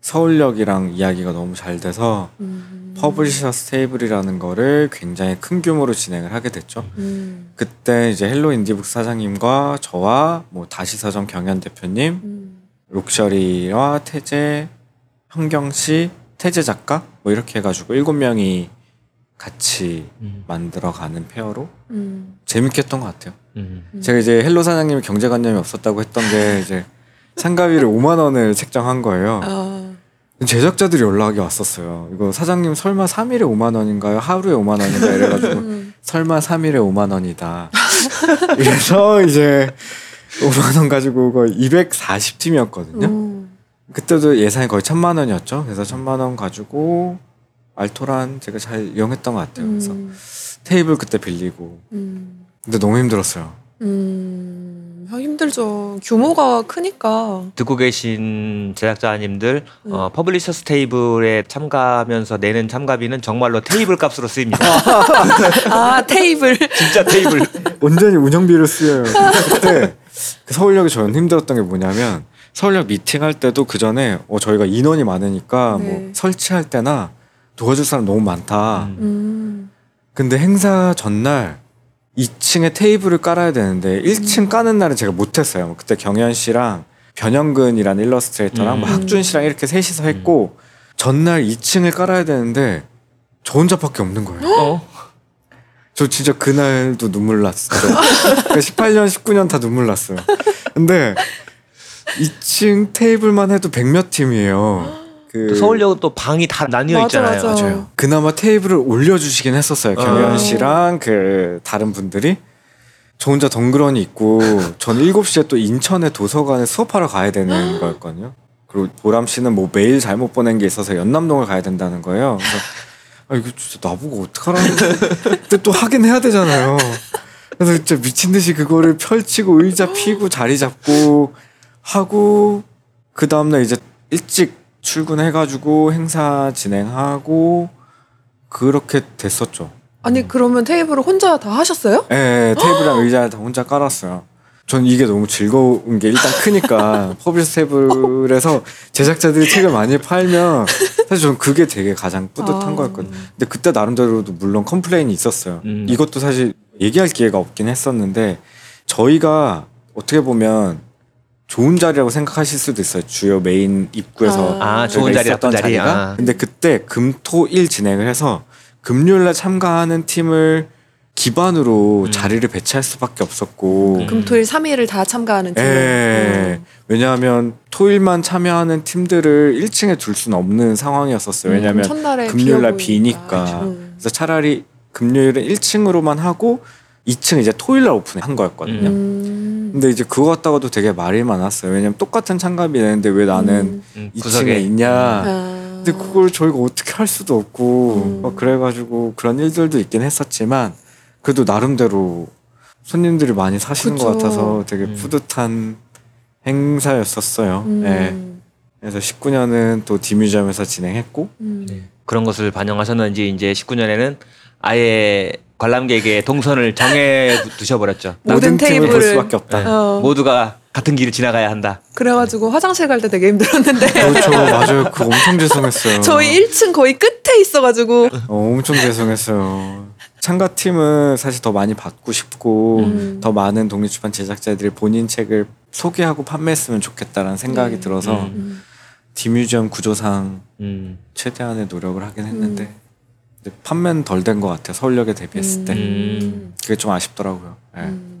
서울역이랑 이야기가 너무 잘 돼서 음. 퍼블리셔스 테이블이라는 거를 굉장히 큰 규모로 진행을 하게 됐죠. 음. 그때 이제 헬로 인디북 사장님과 저와 뭐 다시서점 경현 대표님 음. 록셔리와 태재, 현경씨, 태재 작가 뭐 이렇게 해가지고 일곱 명이 같이 음. 만들어가는 페어로 음. 재밌게 했던 것 같아요. 음. 제가 이제 헬로 사장님이 경제관념이 없었다고 했던 게 이제 상가비를 오만 원을 책정한 거예요. 어. 제작자들이 연락이 왔었어요. 이거 사장님 설마 삼 일에 오만 원인가요? 하루에 오만 원인가? 이래가지고 음. 설마 삼 일에 오만 원이다. 이래서 이제 오만 원 가지고 거의 이백사십 팀이었거든요. 오. 그때도 예산이 거의 천만 원이었죠. 그래서 천만 원 가지고 알토란 제가 잘 이용했던 것 같아요. 그래서 음. 테이블 그때 빌리고. 음. 근데 너무 힘들었어요. 음, 힘들죠. 규모가 크니까. 듣고 계신 제작자님들 음. 어, 퍼블리셔스 테이블에 참가하면서 내는 참가비는 정말로 테이블 값으로 쓰입니다. 아, 테이블. 진짜 테이블. 온전히 운영비로 쓰여요. 그때 서울역이 저는 힘들었던 게 뭐냐면 서울역 미팅할 때도 그 전에 어, 저희가 인원이 많으니까 네. 뭐 설치할 때나 도와줄 사람 너무 많다. 음. 근데 행사 전날 이 층에 테이블을 깔아야 되는데 일 층 음. 까는 날은 제가 못했어요. 그때 경현 씨랑 변영근이라는 일러스트레이터랑 음. 뭐 학준 씨랑 이렇게 셋이서 했고 음. 전날 이 층을 깔아야 되는데 저 혼자밖에 없는 거예요. 어? 저 진짜 그날도 눈물 났어요. 그러니까 십팔 년, 십구 년 다 눈물 났어요. 근데 이 층 테이블만 해도 백몇 팀이에요. 그 서울역은 또 방이 다 나뉘어 맞아, 있잖아요. 맞아. 맞아요. 그나마 테이블을 올려주시긴 했었어요. 어. 경현 씨랑 그 다른 분들이. 저 혼자 덩그러니 있고 전 일곱 시에 또 인천의 도서관에 수업하러 가야 되는 거였거든요. 그리고 보람 씨는 뭐 메일 잘못 보낸 게 있어서 연남동을 가야 된다는 거예요. 그래서 아, 이거 진짜 나보고 어떡하라는 거야. 근데 또 하긴 해야 되잖아요. 그래서 진짜 미친 듯이 그거를 펼치고 의자 피고 자리 잡고 하고 그 다음날 이제 일찍 출근해가지고 행사 진행하고 그렇게 됐었죠. 아니 그러면 테이블을 혼자 다 하셨어요? 네. 테이블이랑 의자 다 혼자 깔았어요. 전 이게 너무 즐거운 게 일단 크니까 퍼블리셔스 테이블에서 제작자들이 책을 많이 팔면 사실 저는 그게 되게 가장 뿌듯한 아. 거였거든요. 근데 그때 나름대로도 물론 컴플레인이 있었어요. 음. 이것도 사실 얘기할 기회가 없긴 했었는데 저희가 어떻게 보면 좋은 자리라고 생각하실 수도 있어요. 주요 메인 입구에서 아, 좋은 자리, 나쁜 자리가. 아. 근데 그때 금토일 진행을 해서 금요일날 참가하는 팀을 기반으로 음. 자리를 배치할 수밖에 없었고 음. 금, 토, 일, 삼 일을 다 참가하는 팀 음. 왜냐하면 토일만 참여하는 팀들을 일 층에 둘 수는 없는 상황이었었어요. 왜냐하면 음, 금요일날 비니까 음. 그래서 차라리 금요일은 일 층으로만 하고 이 층 이제 토일날 오픈한 거였거든요. 음. 근데 이제 그거 갖다가도 되게 말이 많았어요. 왜냐면 똑같은 참가비 내는데 왜 나는 음. 이 층에 구석에. 있냐. 아. 근데 그걸 저희가 어떻게 할 수도 없고 음. 막 그래가지고 그런 일들도 있긴 했었지만 그래도 나름대로 손님들이 많이 사시는 그쵸. 것 같아서 되게 음. 뿌듯한 행사였었어요. 음. 네. 그래서 십구 년은 또 디뮤지엄에서 진행했고 음. 네. 그런 것을 반영하셨는지 이제 십구 년에는 아예 관람객의 동선을 정해 두셔버렸죠. 모든 테이블을 볼 수밖에 없다. 어. 모두가 같은 길을 지나가야 한다. 그래가지고 화장실 갈 때 되게 힘들었는데. 그렇죠. 맞아요. 그거 엄청 죄송했어요. 저희 일 층 거의 끝에 있어가지고. 어, 엄청 죄송했어요. 창가팀은 사실 더 많이 받고 싶고 음. 더 많은 독립출판 제작자들이 본인 책을 소개하고 판매했으면 좋겠다라는 생각이 음. 들어서 음. 디뮤지엄 구조상 음. 최대한의 노력을 하긴 했는데 음. 근데 판매는 덜 된 것 같아요. 서울역에 대비했을 음. 때. 음. 그게 좀 아쉽더라고요. 네. 음.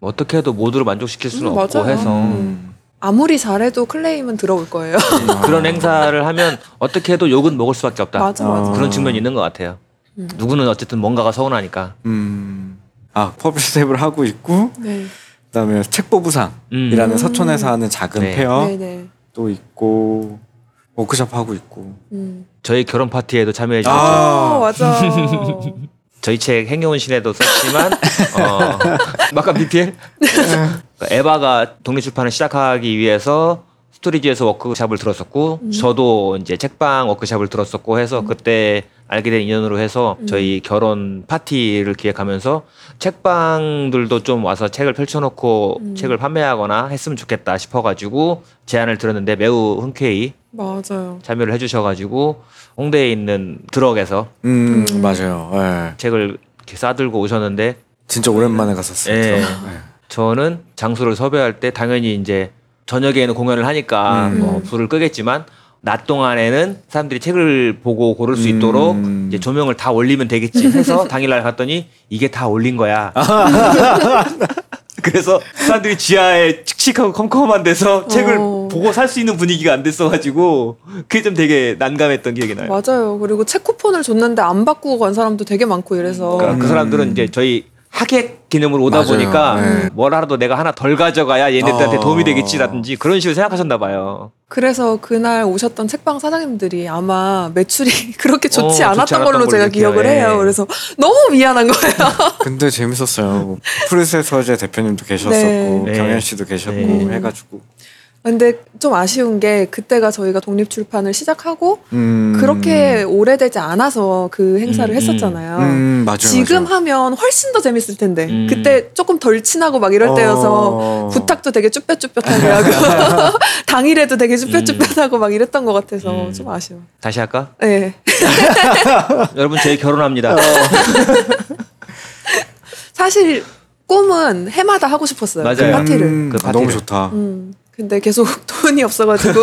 어떻게 해도 모두를 만족시킬 수는 음, 없고 맞아요. 해서 음. 아무리 잘해도 클레임은 들어올 거예요. 음. 그런 행사를 하면 어떻게 해도 욕은 먹을 수밖에 없다. 맞아, 맞아. 그런 측면이 있는 것 같아요. 음. 누구는 어쨌든 뭔가가 서운하니까. 음. 아, 퍼블리셔스 테이블을 하고 있고 네. 그다음에 책보부상이라는 음. 서촌에서 하는 작은 네. 페어 네네. 또 있고 워크숍 하고 있고 음. 저희 결혼 파티에도 참여해 주셨죠. 아, 맞아. 저희 책 행여운 신에도 썼지만 어, 막간 비피엘? 에바가 독립출판을 시작하기 위해서 스토리지에서 워크숍을 들었었고 음. 저도 이제 책방 워크숍을 들었었고 해서 음. 그때 알게 된 인연으로 해서 음. 저희 결혼 파티를 기획하면서 책방들도 좀 와서 책을 펼쳐놓고 음. 책을 판매하거나 했으면 좋겠다 싶어가지고 제안을 드렸는데 매우 흔쾌히 맞아요. 참여를 해주셔가지고 홍대에 있는 드럭에서 음, 음. 맞아요. 네. 책을 이렇게 싸들고 오셨는데 진짜 오랜만에 갔었어요. 네. 네. 저는 장소를 섭외할 때 당연히 이제 저녁에는 공연을 하니까 음. 뭐 불을 끄겠지만 낮 동안에는 사람들이 책을 보고 고를 수 있도록 음. 이제 조명을 다 올리면 되겠지 해서 당일날 갔더니 이게 다 올린 거야. 그래서 사람들이 지하에 칙칙하고 컴컴한 데서 어. 책을 보고 살 수 있는 분위기가 안 됐어가지고 그게 좀 되게 난감했던 기억이 나요. 맞아요. 그리고 책 쿠폰을 줬는데 안 바꾸고 간 사람도 되게 많고 이래서 그러니까 음. 그 사람들은 이제 저희 하객 개념으로 오다 맞아요. 보니까 네. 뭐라도 내가 하나 덜 가져가야 얘네들한테 어... 도움이 되겠지라든지 그런 식으로 생각하셨나 봐요. 그래서 그날 오셨던 책방 사장님들이 아마 매출이 그렇게 좋지, 어, 않았던, 좋지 않았던 걸로, 걸로 제가 기억을 네. 해요. 그래서 너무 미안한 거예요. 근데 재밌었어요. 푸르세 서재 대표님도 계셨었고 네. 경현 씨도 계셨고 네. 해가지고. 근데 좀 아쉬운 게 그때가 저희가 독립출판을 시작하고 음. 그렇게 오래되지 않아서 그 행사를 음. 했었잖아요. 음. 맞아요, 지금 맞아요. 하면 훨씬 더 재밌을 텐데 음. 그때 조금 덜 친하고 막 이럴 어. 때여서 부탁도 되게 쭈뼛쭈뼛하게 하고 당일에도 되게 쭈뼛쭈뼛하고 음. 막 이랬던 것 같아서 음. 좀 아쉬워. 다시 할까? 네. 여러분 저희 결혼합니다. 어. 사실 꿈은 해마다 하고 싶었어요. 맞아요. 그 파티를. 음. 그 파티를. 너무 좋다. 음. 근데 계속 돈이 없어가지고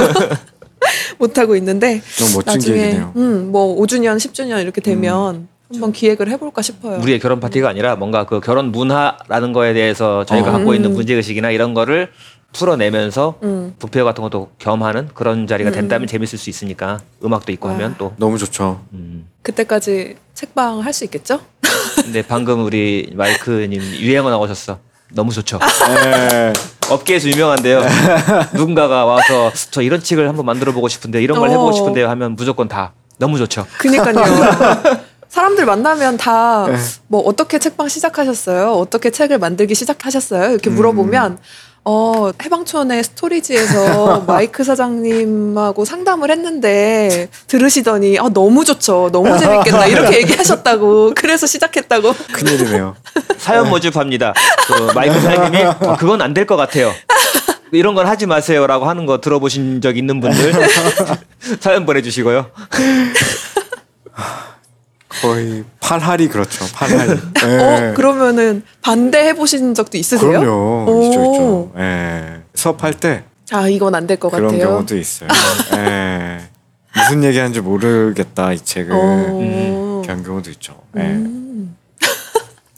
못하고 있는데 좀 멋진 나중에, 계획이네요. 음, 뭐 오 주년, 십 주년 이렇게 되면 음. 한번 기획을 해볼까 싶어요. 우리의 결혼 파티가 아니라 뭔가 그 결혼 문화라는 거에 대해서 저희가 어. 갖고 음. 있는 문제의식이나 이런 거를 풀어내면서 음. 부페 같은 것도 겸하는 그런 자리가 된다면 음. 재밌을 수 있으니까 음악도 있고 아. 하면 또 너무 좋죠. 음. 그때까지 책방 할 수 있겠죠? 근데 방금 우리 마이크님 유행어 나오셨어. 너무 좋죠. 네. 업계에서 유명한데요. 누군가가 와서 저 이런 책을 한번 만들어보고 싶은데 이런 걸 어. 해보고 싶은데요 하면 무조건 다 너무 좋죠. 그러니까요. 사람들 만나면 다 뭐 어떻게 책방 시작하셨어요? 어떻게 책을 만들기 시작하셨어요? 이렇게 물어보면 음. 어, 해방촌의 스토리지에서 마이크 사장님하고 상담을 했는데 들으시더니 아, 너무 좋죠. 너무 재밌겠다. 이렇게 얘기하셨다고. 그래서 시작했다고. 큰일이네요. 사연 모집합니다. 그 마이크 사장님이 어, 그건 안 될 것 같아요. 이런 건 하지 마세요라고 하는 거 들어보신 적 있는 분들 사연 보내주시고요. 거의 팔 할이 그렇죠. 팔 할이. 네. 어, 그러면은 반대해 보신 적도 있으세요? 그럼요. 있죠, 있죠. 네. 수업할 때 아, 이건 안 될 것 같아요. 그런 경우도 있어요. 네. 무슨 얘기하는지 모르겠다 이 책을. 음. 그런 경우도 있죠. 네. 음.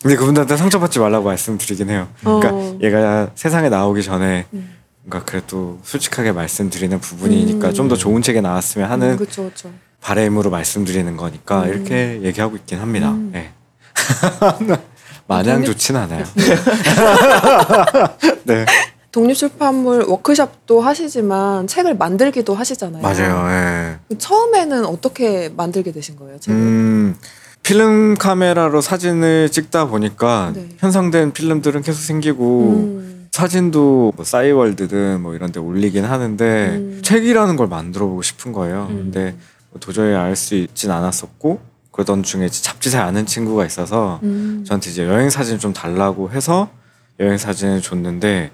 근데 그분들한테 상처받지 말라고 말씀드리긴 해요. 그러니까 어. 얘가 세상에 나오기 전에 음. 그러니까 그래도 솔직하게 말씀드리는 부분이니까 음. 좀 더 좋은 책이 나왔으면 하는. 음, 그렇죠, 그렇죠. 바램으로 말씀드리는 거니까 음. 이렇게 얘기하고 있긴 합니다. 음. 네. 마냥 독립... 좋진 않아요. 네. 독립출판물 워크숍도 하시지만 책을 만들기도 하시잖아요. 맞아요. 네. 처음에는 어떻게 만들게 되신 거예요? 책을? 음, 필름 카메라로 사진을 찍다 보니까 네. 현상된 필름들은 계속 생기고 음. 사진도 뭐 싸이월드든 뭐 이런 데 올리긴 하는데 음. 책이라는 걸 만들어 보고 싶은 거예요. 음. 근데 도저히 알 수 있진 않았었고 그러던 중에 잡지 잘 아는 친구가 있어서 음. 저한테 이제 여행 사진 좀 달라고 해서 여행 사진을 줬는데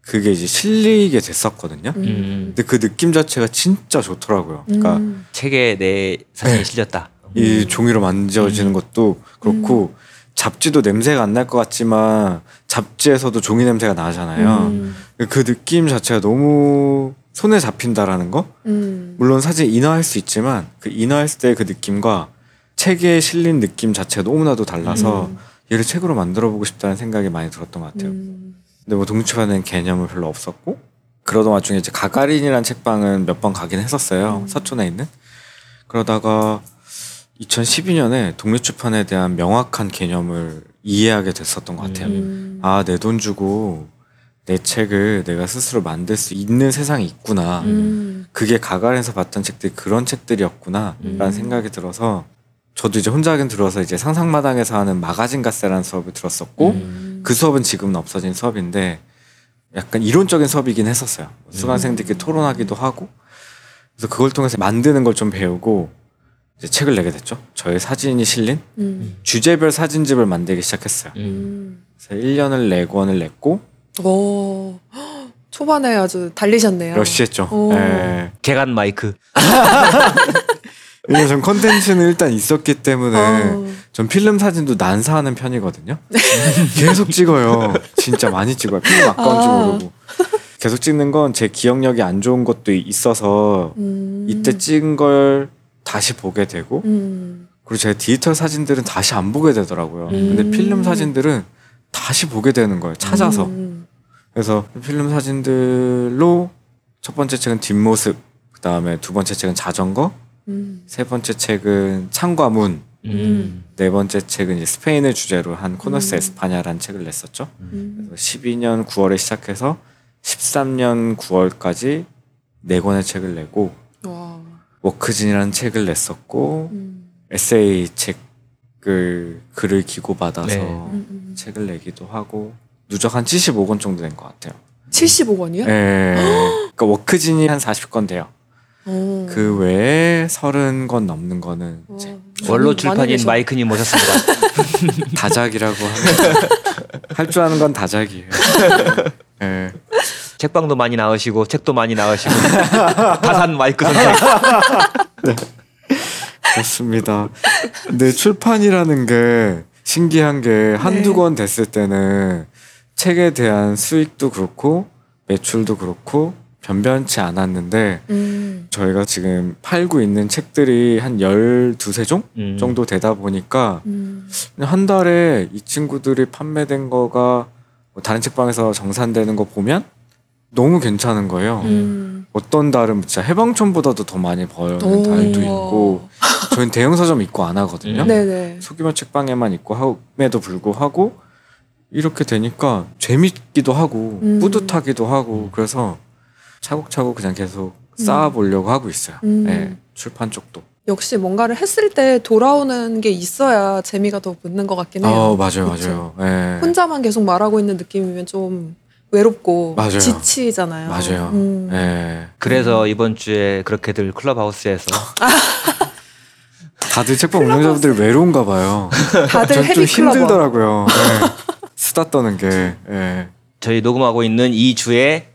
그게 이제 실리게 됐었거든요. 음. 근데 그 느낌 자체가 진짜 좋더라고요. 그러니까 음. 책에 내 사진이 네. 실렸다. 이 음. 종이로 만져지는 음. 것도 그렇고 음. 잡지도 냄새가 안 날 것 같지만 잡지에서도 종이 냄새가 나잖아요. 음. 그 느낌 자체가 너무 손에 잡힌다라는 거. 음. 물론 사진 인화할 수 있지만 그 인화했을 때 그 느낌과 책에 실린 느낌 자체가 너무나도 달라서 음. 얘를 책으로 만들어보고 싶다는 생각이 많이 들었던 것 같아요. 음. 근데 뭐 동치반은 개념은 별로 없었고 그러던 와중에 이제 가가린이라는 책방은 몇 번 가긴 했었어요. 음. 서촌에 있는. 그러다가 이천십이 년에 독립출판에 대한 명확한 개념을 이해하게 됐었던 것 같아요. 음. 아, 내 돈 주고 내 책을 내가 스스로 만들 수 있는 세상이 있구나. 음. 그게 가가린에서 봤던 책들이 그런 책들이었구나 라는 음. 생각이 들어서 저도 이제 혼자 하긴 들어서 이제 상상마당에서 하는 마가진가세라는 수업을 들었었고 음. 그 수업은 지금은 없어진 수업인데 약간 이론적인 수업이긴 했었어요. 음. 수강생들끼리 토론하기도 하고 그래서 그걸 통해서 만드는 걸 좀 배우고 이제 책을 내게 됐죠. 저의 사진이 실린 음. 주제별 사진집을 만들기 시작했어요. 음. 그래서 일 년을 네 권을 냈고. 오, 초반에 아주 달리셨네요. 러쉬했죠. 개간 마이크. 왜냐면 전 컨텐츠는 일단 있었기 때문에 어. 전 필름 사진도 난사하는 편이거든요. 계속 찍어요. 진짜 많이 찍어요. 필름 아까운 줄 모르고. 계속 찍는 건 제 기억력이 안 좋은 것도 있어서 음. 이때 찍은 걸 다시 보게 되고 음. 그리고 제가 디지털 사진들은 다시 안 보게 되더라고요. 음. 근데 필름 사진들은 다시 보게 되는 거예요. 찾아서. 음. 그래서 필름 사진들로 첫 번째 책은 뒷모습, 그 다음에 두 번째 책은 자전거, 음. 세 번째 책은 창과 문, 음. 네 번째 책은 이제 스페인을 주제로 한 코너스 음. 에스파냐라는 책을 냈었죠. 음. 그래서 십이 년 구월에 시작해서 십삼 년 구월까지 네 권의 책을 내고 와. 워크진이라는 책을 냈었고 음. 에세이 책을 글을 기고받아서 네. 음. 책을 내기도 하고 누적 한 칠십오 권 정도 낸 것 같아요. 칠십오 권이요? 네. 그러니까 워크진이 한 사십 권 돼요. 오. 그 외에 삼십 권 넘는 거는 이제 원로 출판인 마이크님 모셨습니다. 다작이라고 하면 할 줄 아는 건 다작이에요. 네. 책방도 많이 나오시고 책도 많이 나오시고 다산 마이크 선생. 네. 그렇습니다. 근데 출판이라는 게 신기한 게 한두 권 네. 됐을 때는 책에 대한 수익도 그렇고 매출도 그렇고 변변치 않았는데 음. 저희가 지금 팔고 있는 책들이 한 열두세 종 음. 정도 되다 보니까 음. 한 달에 이 친구들이 판매된 거가 뭐 다른 책방에서 정산되는 거 보면 너무 괜찮은 거예요. 음. 어떤 달은 진짜 해방촌보다도 더 많이 벌는 달도 있고 저희는 대형 서점 입고 안 하거든요. 음. 소규모 책방에만 입고 함에도 불구하고 이렇게 되니까 재밌기도 하고 음. 뿌듯하기도 하고 그래서 차곡차곡 그냥 계속 쌓아보려고 음. 하고 있어요. 음. 네, 출판 쪽도. 역시 뭔가를 했을 때 돌아오는 게 있어야 재미가 더 붙는 것 같긴 해요. 어, 맞아요. 그치? 맞아요. 네. 혼자만 계속 말하고 있는 느낌이면 좀 외롭고 맞아요. 지치잖아요. 맞아요. 음. 네. 그래서 이번 주에 그렇게들 클럽하우스에서 다들 책방 운영자분들 외로운가 봐요. 다들 전 좀 힘들더라고요. 네. 수다 떠는 게. 네. 저희 녹음하고 있는 이 주에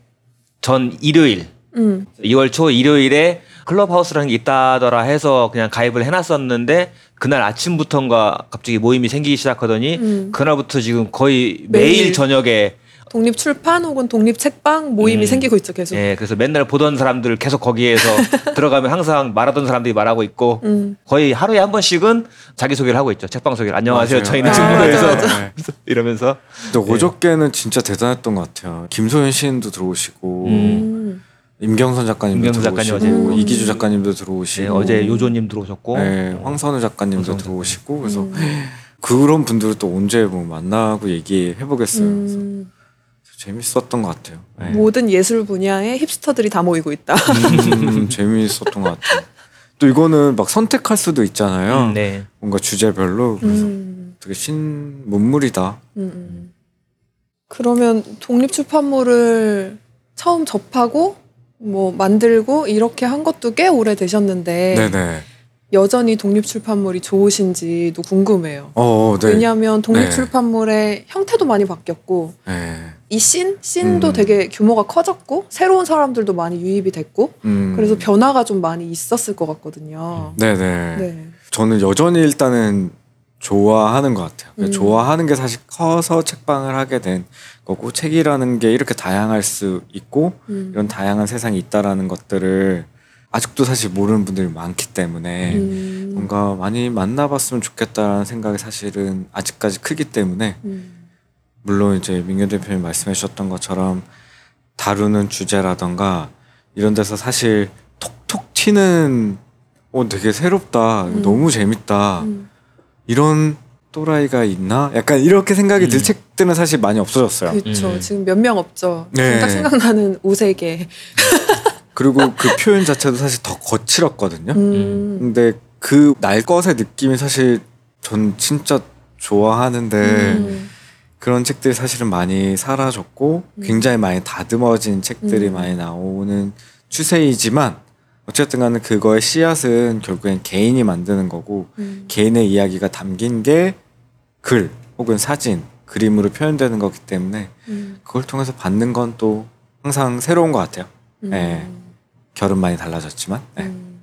전 일요일 음. 이월 초 일요일에 클럽하우스라는 게 있다더라 해서 그냥 가입을 해놨었는데 그날 아침부터인가 갑자기 모임이 생기기 시작하더니 음. 그날부터 지금 거의 매일, 매일 저녁에 독립출판 혹은 독립책방 모임이 음. 생기고 있죠. 계속. 예, 그래서 맨날 보던 사람들 계속 거기에서 들어가면 항상 말하던 사람들이 말하고 있고 음. 거의 하루에 한 번씩은 자기소개를 하고 있죠. 책방 소개를. 안녕하세요. 맞아요. 저희는 충무로에서 아, 이러면서. 근데 어저께는 예. 진짜 대단했던 것 같아요. 김소연 시인도 들어오시고 음. 임경선 작가님도 임경선 들어오시고 작가님 어제. 이기주 작가님도 들어오시고 예, 어제 요조님 들어오셨고 예, 황선우 작가님도 황선우 들어오시고 그래서 음. 그런 분들을 또 언제 뭐 만나고 얘기해보겠어요. 음. 재밌었던 것 같아요. 네. 모든 예술 분야에 힙스터들이 다 모이고 있다. 음, 재밌었던 것 같아요. 또 이거는 막 선택할 수도 있잖아요. 음, 네. 뭔가 주제별로. 그래서 음. 되게 신문물이다. 음, 음. 그러면 독립출판물을 처음 접하고 뭐 만들고 이렇게 한 것도 꽤 오래 되셨는데 네네. 여전히 독립출판물이 좋으신지도 궁금해요. 어, 네. 왜냐하면 독립출판물의 네. 형태도 많이 바뀌었고 네. 이 씬? 씬도 음. 되게 규모가 커졌고 새로운 사람들도 많이 유입이 됐고 음. 그래서 변화가 좀 많이 있었을 것 같거든요. 음. 네네. 네. 저는 여전히 일단은 좋아하는 것 같아요. 음. 좋아하는 게 사실 커서 책방을 하게 된 거고 책이라는 게 이렇게 다양할 수 있고 음. 이런 다양한 세상이 있다라는 것들을 아직도 사실 모르는 분들이 많기 때문에 음. 뭔가 많이 만나봤으면 좋겠다라는 생각이 사실은 아직까지 크기 때문에 음. 물론 이제 민규 대표님 말씀해 주셨던 것처럼 다루는 주제라던가 이런 데서 사실 톡톡 튀는 어, 되게 새롭다, 음. 너무 재밌다 음. 이런 또라이가 있나? 약간 이렇게 생각이 음. 들 책들은 사실 많이 없어졌어요. 그렇죠. 음. 지금 몇 명 없죠. 네. 딱 생각나는 오세계. 그리고 그 표현 자체도 사실 더 거칠었거든요. 음. 근데 그 날 것의 느낌이 사실 전 진짜 좋아하는데 음. 그런 책들이 사실은 많이 사라졌고 음. 굉장히 많이 다듬어진 책들이 음. 많이 나오는 추세이지만 어쨌든 간에 그거의 씨앗은 결국엔 개인이 만드는 거고 음. 개인의 이야기가 담긴 게 글 혹은 사진, 그림으로 표현되는 거기 때문에 음. 그걸 통해서 받는 건 또 항상 새로운 것 같아요. 음. 네. 결은 많이 달라졌지만 네. 음.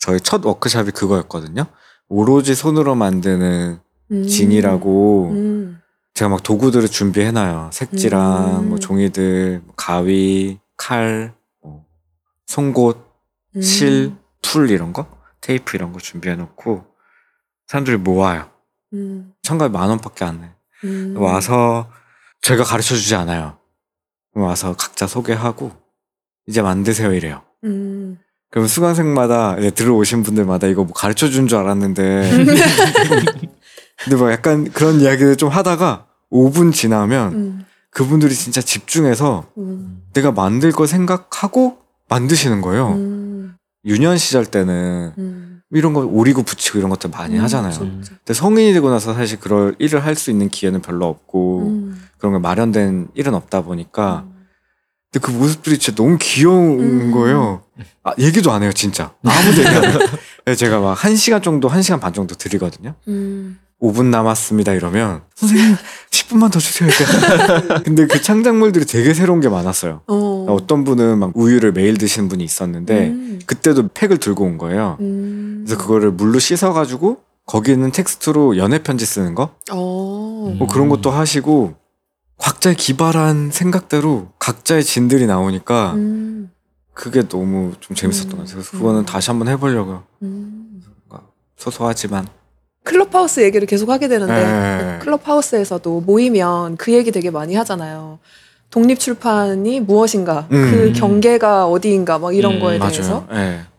저희 첫 워크숍이 그거였거든요. 오로지 손으로 만드는 음. 진이라고 음. 제가 막 도구들을 준비해놔요. 색지랑 음. 뭐 종이들, 가위, 칼, 뭐 송곳, 음. 실, 풀 이런 거, 테이프 이런 거 준비해놓고 사람들이 모아요. 음. 참가비 만 원밖에 안 내. 음. 와서 제가 가르쳐주지 않아요. 와서 각자 소개하고 이제 만드세요 이래요. 음. 그럼 수강생마다 이제 들어오신 분들마다 이거 뭐 가르쳐 준 줄 알았는데 근데 뭐 약간 그런 이야기를 좀 하다가 오 분 지나면 음. 그분들이 진짜 집중해서 음. 내가 만들 거 생각하고 만드시는 거예요. 음. 유년 시절 때는 음. 이런 거 오리고 붙이고 이런 것들 많이 음, 하잖아요. 진짜. 근데 성인이 되고 나서 사실 그럴 일을 할 수 있는 기회는 별로 없고 음. 그런 게 마련된 일은 없다 보니까 음. 근데 그 모습들이 진짜 너무 귀여운 음. 거예요. 아, 얘기도 안 해요, 진짜. 아무도 얘기 안 해요. 제가 막 한 시간 정도, 한 시간 반 정도 드리거든요. 음. 오 분 남았습니다, 이러면. 선생님, 십 분만 더 주세요. 근데 그 창작물들이 되게 새로운 게 많았어요. 어. 어떤 분은 막 우유를 매일 드시는 분이 있었는데, 음. 그때도 팩을 들고 온 거예요. 음. 그래서 그거를 물로 씻어가지고, 거기 있는 텍스트로 연애편지 쓰는 거? 어. 뭐 그런 것도 하시고, 각자의 기발한 생각대로 각자의 진들이 나오니까 음. 그게 너무 좀 재밌었던 음. 것 같아요. 그래서 그거는 음. 다시 한번 해보려고요. 음. 소소하지만 클럽하우스 얘기를 계속 하게 되는데 에. 클럽하우스에서도 모이면 그 얘기 되게 많이 하잖아요. 독립출판이 무엇인가 음. 그 경계가 어디인가 막 이런 음. 거에 맞아요. 대해서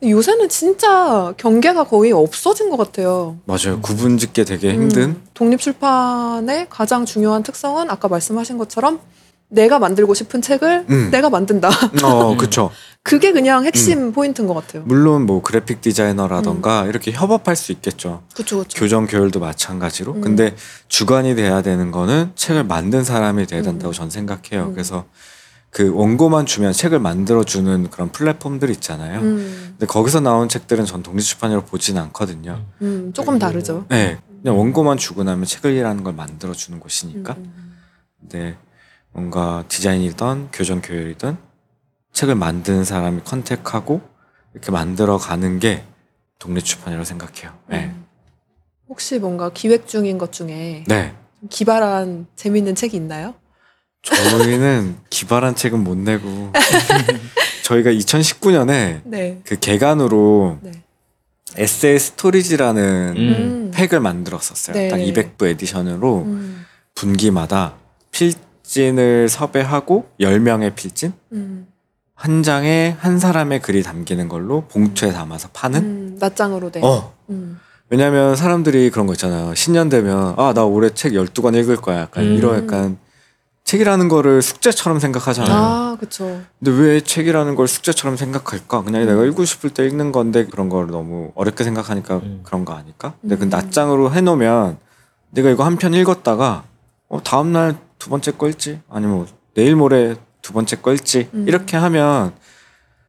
요새는 진짜 경계가 거의 없어진 것 같아요. 맞아요. 구분짓게 되게 힘든 음. 독립출판의 가장 중요한 특성은 아까 말씀하신 것처럼 내가 만들고 싶은 책을 음. 내가 만든다. 어, 그렇죠. 그게 그냥 핵심 음. 포인트인 것 같아요. 물론 뭐 그래픽 디자이너라던가 음. 이렇게 협업할 수 있겠죠. 그렇죠. 교정 교열도 마찬가지로. 음. 근데 주관이 돼야 되는 거는 책을 만든 사람이 돼야 된다고 음. 전 생각해요. 음. 그래서 그 원고만 주면 책을 만들어주는 그런 플랫폼들 있잖아요. 음. 근데 거기서 나온 책들은 전 독립출판으로 보진 않거든요. 음, 조금 다르죠. 네. 그냥 원고만 주고 나면 책이라는 걸 만들어주는 곳이니까. 음. 근데 뭔가 디자인이든 교정 교열이든 책을 만드는 사람이 컨택하고 이렇게 만들어가는 게 독립출판이라고 생각해요. 네. 음. 혹시 뭔가 기획 중인 것 중에 네. 기발한 재밌는 책이 있나요? 저희는 기발한 책은 못 내고 저희가 이천십구 년에 네. 그 개간으로 네. 에세이 스토리지라는 음. 팩을 만들었었어요. 네. 딱 이백 부 에디션으로 음. 분기마다 필 필진을 섭외하고 열 명의 필진 음. 한 장에 한 사람의 글이 담기는 걸로 봉투에 담아서 파는 음, 낱장으로 돼 어. 음. 왜냐하면 사람들이 그런 거 있잖아요. 신년 되면 아, 나 올해 책 열두 권 읽을 거야 약간 음. 이런 약간 책이라는 거를 숙제처럼 생각하잖아요. 아, 그쵸. 근데 왜 책이라는 걸 숙제처럼 생각할까? 그냥 음. 내가 읽고 싶을 때 읽는 건데 그런 걸 너무 어렵게 생각하니까 음. 그런 거 아닐까? 근데 음. 그 낱장으로 해놓으면 내가 이거 한 편 읽었다가 어, 다음날 두 번째 거 읽지? 아니면 내일 모레 두 번째 거 읽지? 음. 이렇게 하면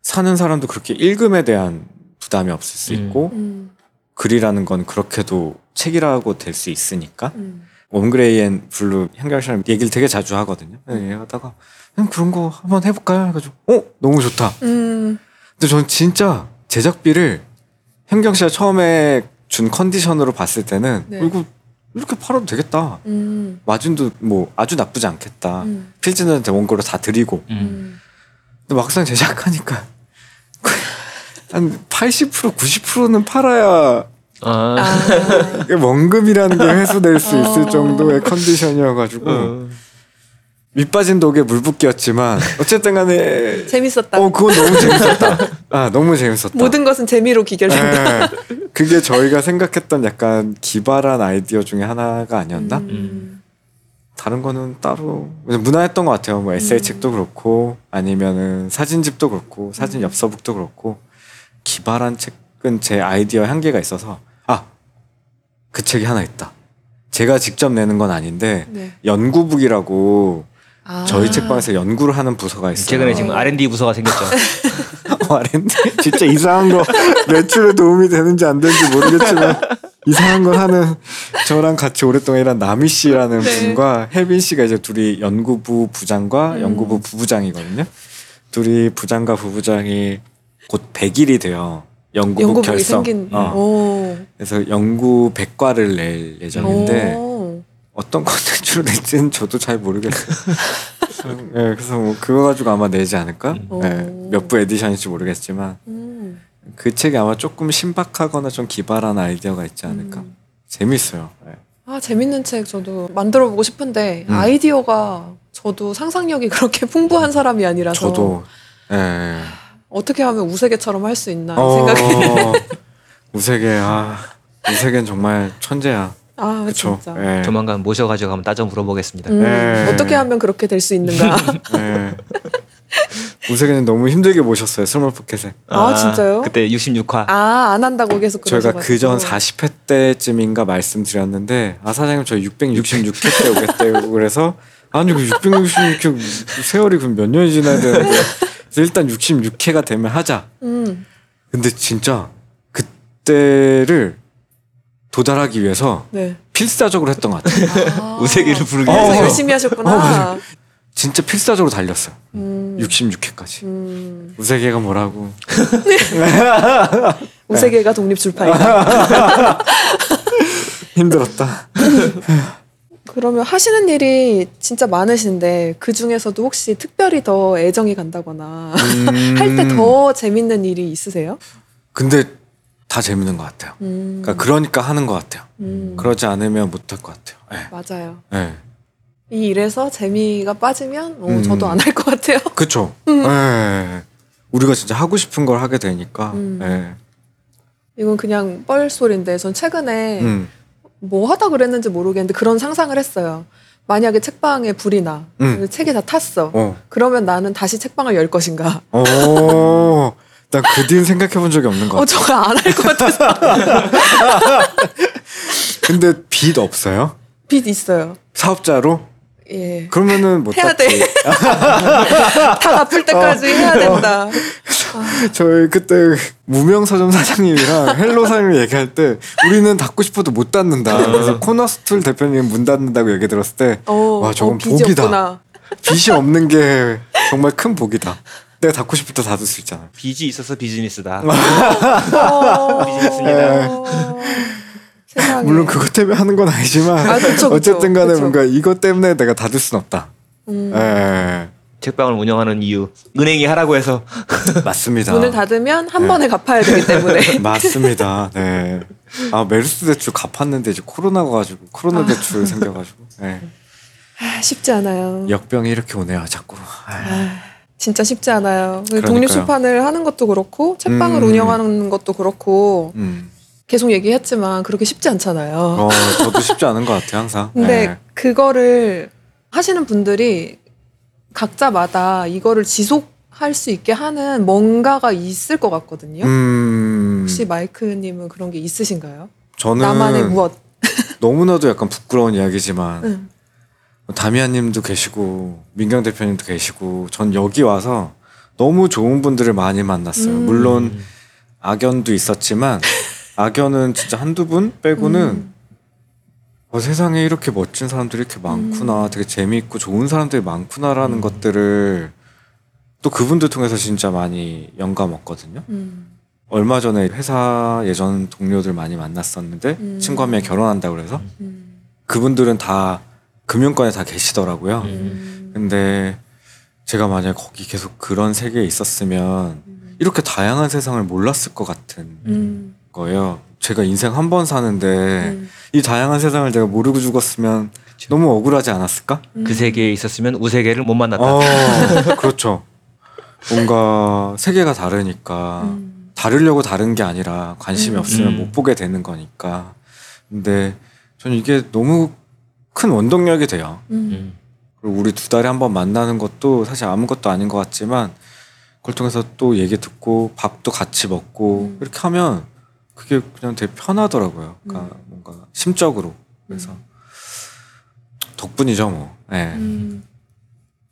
사는 사람도 그렇게 읽음에 대한 부담이 없을 수 있고 음. 글이라는 건 그렇게도 책이라고 될 수 있으니까 음. 원그레이 앤 블루 한결씨랑 얘기를 되게 자주 하거든요. 얘기하다가 그냥 그런 거 한번 해볼까요? 그래서 어? 너무 좋다. 음. 근데 전 진짜 제작비를 현경 씨가 처음에 준 컨디션으로 봤을 때는 네. 이거 이렇게 팔아도 되겠다. 음. 마진도 뭐 아주 나쁘지 않겠다. 음. 필진한테 원고로 다 드리고. 음. 근데 막상 제작하니까 한 팔십 퍼센트 구십 퍼센트는 팔아야 아. 원금이라는 게 회수될 수 있을 어. 정도의 컨디션이어가지고 어. 밑빠진 독에 물붓기였지만 어쨌든 간에 재밌었다. 어 그건 너무 재밌었다. 아 너무 재밌었다. 모든 것은 재미로 귀결된다. 그게 저희가 생각했던 약간 기발한 아이디어 중에 하나가 아니었나? 음. 다른 거는 따로 문화했던 것 같아요. 뭐 에세이 책도 그렇고 아니면은 사진집도 그렇고 사진 엽서북도 그렇고 기발한 책은 제 아이디어 한계가 있어서 아 그 책이 하나 있다. 제가 직접 내는 건 아닌데 네. 연구북이라고. 아. 저희 책방에서 연구를 하는 부서가 있어요. 최근에 지금 알앤디 부서가 생겼죠. 어, 알앤디? 진짜 이상한 거 매출에 도움이 되는지 안 되는지 모르겠지만 이상한 걸 하는 저랑 같이 오랫동안 일한 나미 씨라는 네. 분과 혜빈 씨가 이제 둘이 연구부 부장과 음. 연구부 부부장이거든요. 둘이 부장과 부부장이 곧 백 일이 돼요. 연구부 결성. 생긴... 어. 그래서 연구 백과를 낼 예정인데 오. 어떤 컨텐츠로 낼지는 저도 잘 모르겠어요. 네, 그래서 뭐 그거 가지고 아마 내지 않을까? 네, 몇 부 에디션인지 모르겠지만 음. 그 책이 아마 조금 신박하거나 좀 기발한 아이디어가 있지 않을까? 음. 재밌어요. 네. 아 재밌는 책 저도 만들어보고 싶은데 음. 아이디어가 저도 상상력이 그렇게 풍부한 사람이 아니라서 저도 네. 어떻게 하면 우세계처럼 할 수 있나 어, 생각이 우세계 아 우세계는 정말 천재야. 아, 그쵸. 진짜. 네. 조만간 모셔가지고 한번 따져 물어보겠습니다. 음, 네. 어떻게 하면 그렇게 될 수 있는가? 네. 우세계는 너무 힘들게 모셨어요. 스몰 포켓에. 아, 아 진짜요? 그때 육십육 화. 아, 안 한다고 계속 그러셔가지고. 저희가 그전 사십 회 때쯤인가 말씀드렸는데 아 사장님 저 육백육십육 회 때 오겠대요. 그래서 아니 그 육백육십육 회 세월이 그럼 몇 년이 지나야 되는데 일단 육십육 회가 되면 하자. 음. 근데 진짜 그때를 도달하기 위해서 네. 필사적으로 했던 것 같아요. 아~ 우세기를 부르기 위해서 어, 열심히 하셨구나. 어, 진짜 필사적으로 달렸어요. 음. 육십육 회까지. 음. 우세계가 뭐라고. 우세계가 독립출판이다. 힘들었다. 그러면 하시는 일이 진짜 많으신데 그 중에서도 혹시 특별히 더 애정이 간다거나 음. 할 때 더 재밌는 일이 있으세요? 근데 다 재밌는 것 같아요. 음. 그러니까, 그러니까 하는 것 같아요. 음. 그러지 않으면 못할 것 같아요. 네. 맞아요. 네. 이 일에서 재미가 빠지면 오, 음. 저도 안 할 것 같아요. 그렇죠. 음. 네. 우리가 진짜 하고 싶은 걸 하게 되니까. 음. 네. 이건 그냥 뻘소리인데 전 최근에 음. 뭐 하다 그랬는지 모르겠는데 그런 상상을 했어요. 만약에 책방에 불이 나. 음. 책이 다 탔어. 어. 그러면 나는 다시 책방을 열 것인가. 오. 난 그 뒤는 생각해본 적이 없는 것 같아요. 어, 저 안 할 것 같아서. 근데 빚 없어요? 빚 있어요. 사업자로? 예. 그러면은 못 해야 닿지. 돼. 다 갚을 때까지 어. 해야 된다. 어. 아. 저희 그때 무명서점 사장님이랑 헬로 사장님 얘기할 때 우리는 닫고 싶어도 못 닫는다. 그래서 코너스툴 대표님 문 닫는다고 얘기 들었을 때 어, 와 저건 어, 빚이 복이다. 없구나. 빚이 없는 게 정말 큰 복이다. 내가 닫고 싶을 때 닫을 수 있잖아. 빚이 있어서 비즈니스다. 비즈니스입니다. 세상에. 물론 그것 때문에 하는 건 아니지만 아, 그쵸, 그쵸, 어쨌든 간에 그쵸. 뭔가 이것 때문에 내가 닫을 수는 없다. 음. 에. 책방을 운영하는 이유. 은행이 하라고 해서. 맞습니다. 문을 닫으면 한 네. 번에 갚아야 되기 때문에. 맞습니다. 네. 아 메르스 대출 갚았는데 이제 코로나가 가지고 코로나 아. 대출 생겨가지고. 네. 아, 쉽지 않아요. 역병이 이렇게 오네요. 자꾸. 아. 진짜 쉽지 않아요. 독립출판을 하는 것도 그렇고 책방을 음. 운영하는 것도 그렇고 음. 계속 얘기했지만 그렇게 쉽지 않잖아요. 어, 저도 쉽지 않은 것 같아요. 항상. 근데 네. 그거를 하시는 분들이 각자마다 이거를 지속할 수 있게 하는 뭔가가 있을 것 같거든요. 음. 혹시 마이크님은 그런 게 있으신가요? 저는 나만의 무엇. 너무나도 약간 부끄러운 이야기지만 음. 다미아님도 계시고 민경 대표님도 계시고 전 여기 와서 너무 좋은 분들을 많이 만났어요. 음. 물론 악연도 있었지만 악연은 진짜 한두 분 빼고는 음. 어, 세상에 이렇게 멋진 사람들이 이렇게 많구나 음. 되게 재미있고 좋은 사람들이 많구나라는 음. 것들을 또 그분들 통해서 진짜 많이 영감 얻거든요. 음. 얼마 전에 회사 예전 동료들 많이 만났었는데 음. 친구 한 명이 결혼한다고 그래서 음. 그분들은 다 금융권에 다 계시더라고요. 음. 근데 제가 만약에 거기 계속 그런 세계에 있었으면 음. 이렇게 다양한 세상을 몰랐을 것 같은 음. 거예요. 제가 인생 한 번 사는데 음. 이 다양한 세상을 내가 모르고 죽었으면 그렇죠. 너무 억울하지 않았을까? 음. 그 세계에 있었으면 우세계를 못 만났다. 어, 그렇죠. 뭔가 세계가 다르니까 음. 다르려고 다른 게 아니라 관심이 음. 없으면 음. 못 보게 되는 거니까. 근데 저는 이게 너무 큰 원동력이 돼요. 음. 그리고 우리 두 달에 한 번 만나는 것도 사실 아무것도 아닌 것 같지만 그걸 통해서 또 얘기 듣고 밥도 같이 먹고 음. 이렇게 하면 그게 그냥 되게 편하더라고요. 그러니까 음. 뭔가 심적으로. 그래서 음. 덕분이죠 뭐. 네. 음.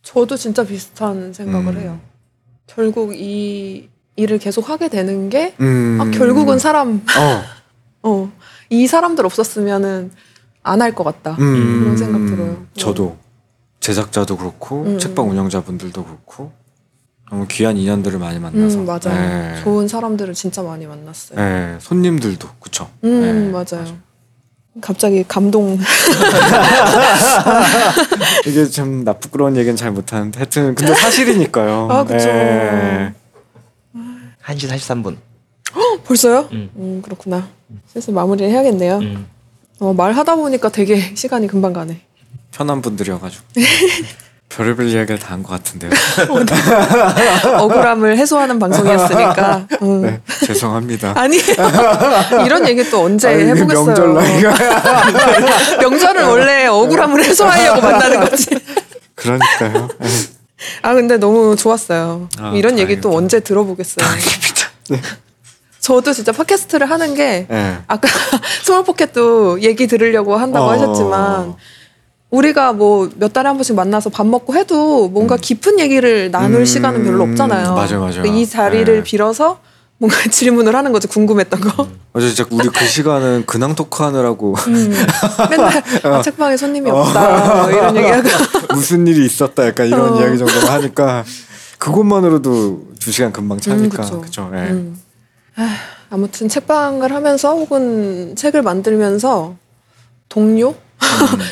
저도 진짜 비슷한 생각을 음. 해요. 결국 이 일을 계속 하게 되는 게 음. 아, 결국은 사람 어. 어. 이 사람들 없었으면은 안 할 것 같다. 음. 그런 생각 들어요. 저도. 제작자도 그렇고 음. 책방 운영자분들도 그렇고 너무 귀한 인연들을 많이 만나서 음, 맞아요. 네. 좋은 사람들을 진짜 많이 만났어요. 네. 손님들도 그쵸. 음, 네. 맞아요. 맞아. 갑자기 감동. 이게 참 나 부끄러운 얘기는 잘 못하는데 하여튼 근데 사실이니까요. 아 그쵸. 네. 한 시 사십삼 분. 벌써요? 음. 음, 그렇구나. 슬슬 마무리를 해야겠네요. 음. 어, 말하다 보니까 되게 시간이 금방 가네. 편한 분들이어가지고. 별의별 이야기를 다 한 것 같은데요. 억울함을 해소하는 방송이었으니까. 음. 네, 죄송합니다. 아니 이런 얘기 또 언제 아니, 해보겠어요. 명절날. 명절은 원래 억울함을 해소하려고 만나는 거지. 그러니까요. 아 근데 너무 좋았어요. 아, 이런 다행입니다. 얘기 또 언제 들어보겠어요. 다행입니다. 네. 저도 진짜 팟캐스트를 하는 게 네. 아까 스몰 포켓도 얘기 들으려고 한다고 어... 하셨지만 우리가 뭐 몇 달에 한 번씩 만나서 밥 먹고 해도 뭔가 깊은 얘기를 나눌 음... 시간은 별로 없잖아요. 맞아요, 맞아요. 그러니까 이 자리를 네. 빌어서 뭔가 질문을 하는 거죠. 궁금했던 거. 맞아, 진짜 우리 그 시간은 근황 토크 하느라고 음. 맨날 어. 아, 책방에 손님이 없다 뭐 이런 얘기하고 무슨 일이 있었다 약간 이런 어. 이야기 정도만 하니까 그것만으로도 두 시간 금방 차니까 음, 그렇죠. 네. 음. 아무튼 책방을 하면서 혹은 책을 만들면서 동료?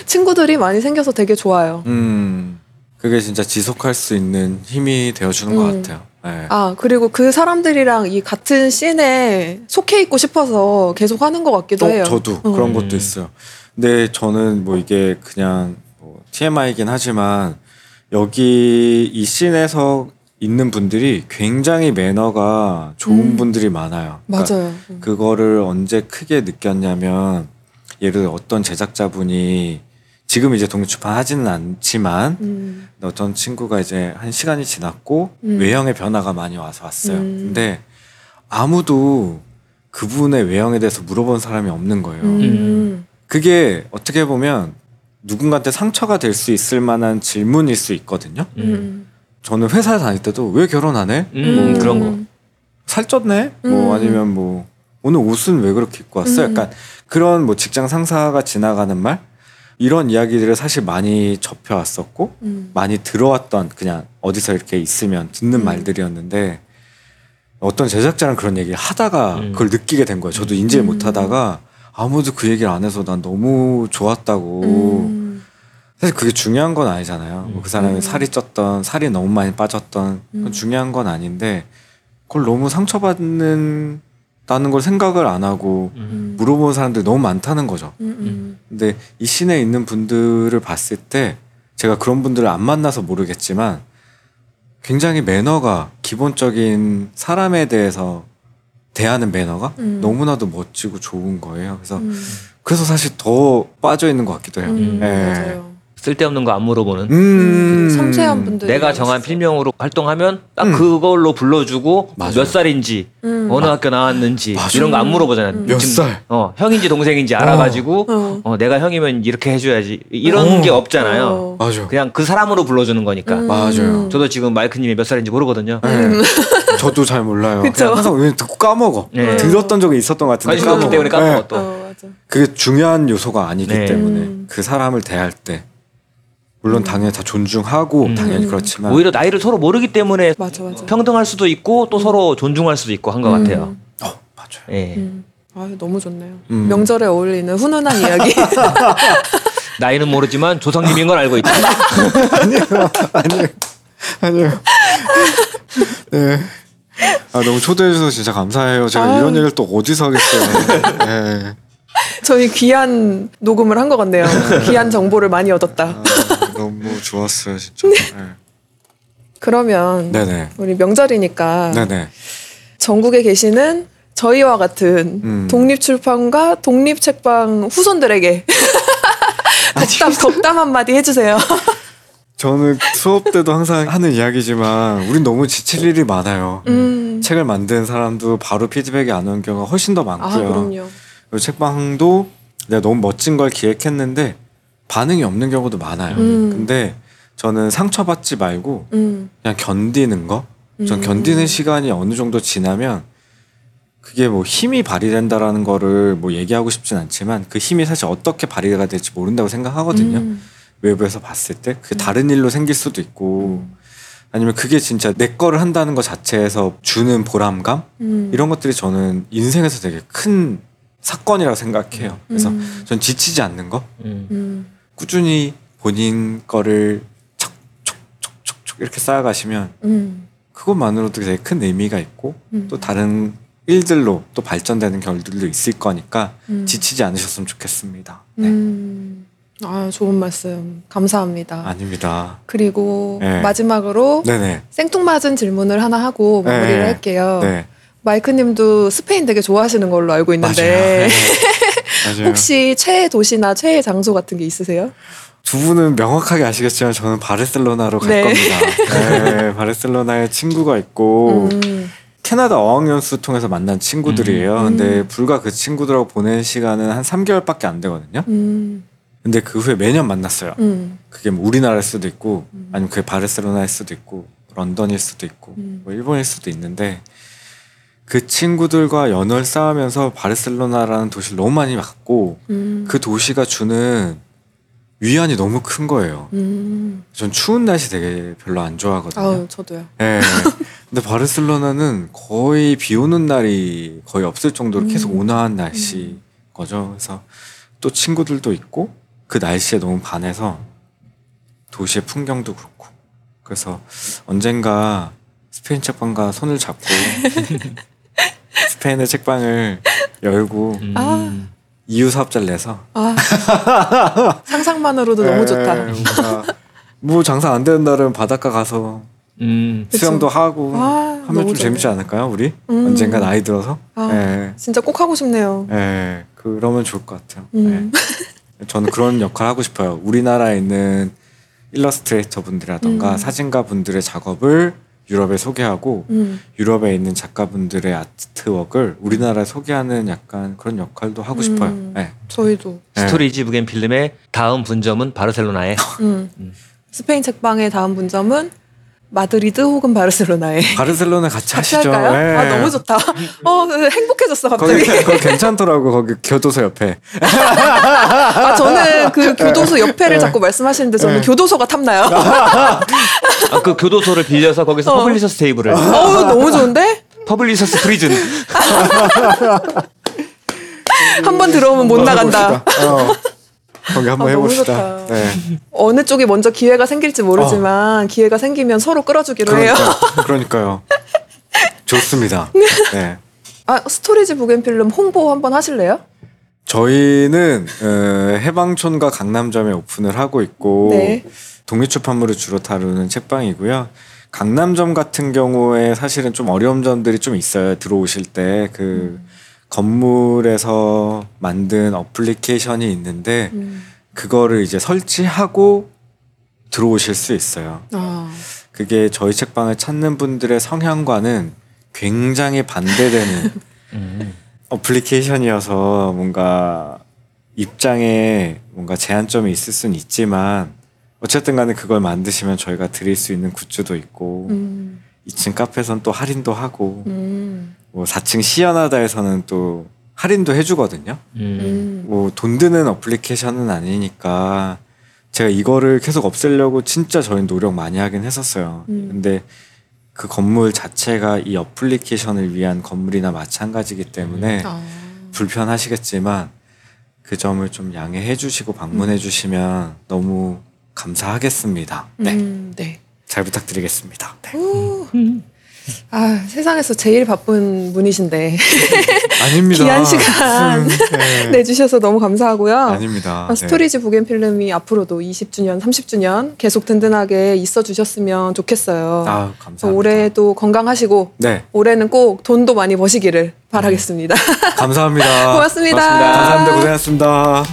친구들이 많이 생겨서 되게 좋아요. 음, 그게 진짜 지속할 수 있는 힘이 되어주는 음. 것 같아요. 네. 아 그리고 그 사람들이랑 이 같은 씬에 속해 있고 싶어서 계속 하는 것 같기도 어, 해요. 저도 음. 그런 것도 있어요. 근데 저는 뭐 이게 그냥 뭐 티엠아이이긴 하지만 여기 이 씬에서 있는 분들이 굉장히 매너가 좋은 음. 분들이 많아요. 그러니까 맞아요. 음. 그거를 언제 크게 느꼈냐면 예를 들어 어떤 제작자분이 지금 이제 독립출판 하지는 않지만 음. 어떤 친구가 이제 한 시간이 지났고 음. 외형의 변화가 많이 와서 왔어요. 음. 근데 아무도 그분의 외형에 대해서 물어본 사람이 없는 거예요. 음. 그게 어떻게 보면 누군가한테 상처가 될 수 있을 만한 질문일 수 있거든요. 음. 저는 회사 다닐 때도 왜 결혼 안 해? 음. 뭐 그런 거. 살쪘네? 음. 뭐 아니면 뭐 오늘 옷은 왜 그렇게 입고 왔어? 음. 약간 그런 뭐 직장 상사가 지나가는 말 이런 이야기들을 사실 많이 접해왔었고 음. 많이 들어왔던 그냥 어디서 이렇게 있으면 듣는 음. 말들이었는데 어떤 제작자랑 그런 얘기를 하다가 음. 그걸 느끼게 된 거예요. 저도 인지를 음. 못하다가 아무도 그 얘기를 안 해서 난 너무 좋았다고 음. 사실 그게 중요한 건 아니잖아요. 음. 뭐 그 사람이 음. 살이 쪘던 살이 너무 많이 빠졌던 그건 음. 중요한 건 아닌데 그걸 너무 상처받는 라는 걸 생각을 안 하고 음. 물어보는 사람들이 너무 많다는 거죠. 음. 근데 이 씬에 있는 분들을 봤을 때 제가 그런 분들을 안 만나서 모르겠지만 굉장히 매너가 기본적인 사람에 대해서 대하는 매너가 음. 너무나도 멋지고 좋은 거예요. 그래서 음. 그래서 사실 더 빠져있는 것 같기도 해요. 음, 네. 맞아요. 쓸데없는 거 안 물어보는 음~ 그 섬세한 분들. 내가 정한 있었어요. 필명으로 활동하면 딱 음. 그걸로 불러주고 맞아요. 몇 살인지 음. 어느 아, 학교 나왔는지 맞아요. 이런 거 안 물어보잖아요. 음. 몇 살? 어, 형인지 동생인지 알아가지고 어. 어, 내가 형이면 이렇게 해줘야지 이런 어. 게 없잖아요. 어. 맞아요. 그냥 그 사람으로 불러주는 거니까. 음. 맞아요. 저도 지금 마이크님이 몇 살인지 모르거든요. 음. 네. 저도 잘 몰라요. 항상 듣고 까먹어. 네. 들었던 적이 있었던 것 같은데 까먹기 때문에 까먹어. 또. 네. 그게 중요한 요소가 아니기 네. 때문에 그 사람을 대할 때 물론 당연히 다 존중하고 음. 당연히 그렇지만 오히려 나이를 서로 모르기 때문에 맞아, 맞아. 평등할 수도 있고 또 음. 서로 존중할 수도 있고 한 것 음. 같아요. 어, 맞아요. 네. 음. 아, 너무 좋네요. 음. 명절에 어울리는 훈훈한 이야기. 나이는 모르지만 조상님인 걸 알고 있다. 아니요, 아니요, 아니요. 네. 아, 너무 초대해주셔서 진짜 감사해요. 제가 아유. 이런 얘기를 또 어디서 하겠어요. 네. 저희 귀한 녹음을 한 것 같네요. 귀한 정보를 많이 얻었다. 아, 너무 좋았어요, 진짜. 네. 그러면 네네. 우리 명절이니까 네네. 전국에 계시는 저희와 같은 음. 독립출판과 독립책방 후손들에게 덕담, 덕담 한마디 해주세요. 저는 수업 때도 항상 하는 이야기지만 우린 너무 지칠 일이 많아요. 음. 책을 만든 사람도 바로 피드백이 안 오는 경우가 훨씬 더 많고요. 아, 그럼요. 책방도 내가 너무 멋진 걸 기획했는데 반응이 없는 경우도 많아요. 음. 근데 저는 상처받지 말고 음. 그냥 견디는 거. 전 음. 견디는 시간이 어느 정도 지나면 그게 뭐 힘이 발휘된다라는 거를 뭐 얘기하고 싶진 않지만 그 힘이 사실 어떻게 발휘가 될지 모른다고 생각하거든요. 음. 외부에서 봤을 때 그게 다른 일로 생길 수도 있고 음. 아니면 그게 진짜 내 거를 한다는 것 자체에서 주는 보람감? 음. 이런 것들이 저는 인생에서 되게 큰 사건이라고 생각해요. 그래서 음. 전 지치지 않는 거. 음. 꾸준히 본인 거를 척척척척 이렇게 쌓아가시면 음. 그것만으로도 되게 큰 의미가 있고 음. 또 다른 일들로 또 발전되는 결들도 있을 거니까 음. 지치지 않으셨으면 좋겠습니다. 네. 음. 아, 좋은 말씀 감사합니다. 아닙니다. 그리고 네. 마지막으로 네네. 생뚱맞은 질문을 하나 하고 마무리를 네. 할게요. 네. 마이크님도 스페인 되게 좋아하시는 걸로 알고 있는데 맞아요. 맞아요. 혹시 최애 도시나 최애 장소 같은 게 있으세요? 두 분은 명확하게 아시겠지만 저는 바르셀로나로 갈 네. 겁니다. 네, 바르셀로나에 친구가 있고 음. 캐나다 어학연수 통해서 만난 친구들이에요. 음. 근데 불과 그 친구들하고 보낸 시간은 한 삼 개월밖에 안 되거든요. 음. 근데 그 후에 매년 만났어요. 음. 그게 뭐 우리나라일 수도 있고 음. 아니면 그게 바르셀로나일 수도 있고 런던일 수도 있고 음. 뭐 일본일 수도 있는데 그 친구들과 연을 쌓으면서 바르셀로나라는 도시를 너무 많이 봤고 음. 그 도시가 주는 위안이 너무 큰 거예요. 음. 전 추운 날씨 되게 별로 안 좋아하거든요. 아우, 저도요. 네. 근데 바르셀로나는 거의 비 오는 날이 거의 없을 정도로 음. 계속 온화한 날씨 음. 거죠. 그래서 또 친구들도 있고 그 날씨에 너무 반해서 도시의 풍경도 그렇고 그래서 언젠가 스페인 책방과 손을 잡고 스페인의 책방을 열고 음. 아. 이유 사업자를 내서 아. 상상만으로도 너무 좋다. 뭐 장사 안 되는 날은 바닷가 가서 음. 수영도 그치? 하고 아, 하면 좀 좋네. 재밌지 않을까요 우리? 음. 언젠가 나이 들어서 아, 네. 진짜 꼭 하고 싶네요. 네. 그러면 좋을 것 같아요. 음. 네. 저는 그런 역할을 하고 싶어요. 우리나라에 있는 일러스트레이터 분들이라던가 음. 사진가 분들의 작업을 유럽에 소개하고 음. 유럽에 있는 작가분들의 아트웍을 우리나라에 소개하는 약간 그런 역할도 하고 음. 싶어요. 네. 저희도 네. 스토리지 북앤필름의 다음 분점은 바르셀로나에 음. 음. 스페인 책방의 다음 분점은 마드리드 혹은 바르셀로나에 바르셀로나 같이, 같이 하시죠. 네. 아, 너무 좋다. 어, 행복해졌어 갑자기. 거기, 거기 괜찮더라고. 거기 교도소 옆에. 아, 저는 그 교도소 옆에를 자꾸 말씀하시는데 저는 네. 교도소가 탐나요. 아, 그 교도소를 빌려서 거기서 어. 퍼블리셔스 테이블을. 어우, 너무 좋은데? 퍼블리셔스 프리즌. 한번 들어오면 못 나간다. 거기 한번 아, 해봅시다. 네. 어느 쪽이 먼저 기회가 생길지 모르지만 어. 기회가 생기면 서로 끌어주기로 그러니까, 해요. 그러니까요. 좋습니다. 네. 아, 스토리지 북앤필름 홍보 한번 하실래요? 저희는 어, 해방촌과 강남점에 오픈을 하고 있고 네. 독립출판물을 주로 다루는 책방이고요. 강남점 같은 경우에 사실은 좀 어려운 점들이 좀 있어요. 들어오실 때 그 음. 건물에서 만든 어플리케이션이 있는데 음. 그거를 이제 설치하고 들어오실 수 있어요. 아. 그게 저희 책방을 찾는 분들의 성향과는 굉장히 반대되는 음. 어플리케이션이어서 뭔가 입장에 뭔가 제한점이 있을 수는 있지만 어쨌든 간에 그걸 만드시면 저희가 드릴 수 있는 굿즈도 있고 음. 이 층 카페에서는 또 할인도 하고 음. 뭐 사 층 시연하다에서는 또 할인도 해주거든요. 음. 뭐 돈 드는 어플리케이션은 아니니까 제가 이거를 계속 없애려고 진짜 저희는 노력 많이 하긴 했었어요. 음. 근데 그 건물 자체가 이 어플리케이션을 위한 건물이나 마찬가지이기 때문에 음. 불편하시겠지만 그 점을 좀 양해해 주시고 방문해 주시면 너무 감사하겠습니다. 네. 음, 네. 잘 부탁드리겠습니다. 네. 음. 아, 세상에서 제일 바쁜 분이신데. 아닙니다. 귀한 시간 네. 내주셔서 너무 감사하고요. 아닙니다. 아, 스토리지 네. 북앤필름이 앞으로도 이십 주년, 삼십 주년 계속 든든하게 있어주셨으면 좋겠어요. 아, 감사합니다. 올해도 건강하시고 네. 올해는 꼭 돈도 많이 버시기를 바라겠습니다. 네. 감사합니다. 고맙습니다. 고맙습니다. 감사합니다. 고생하셨습니다.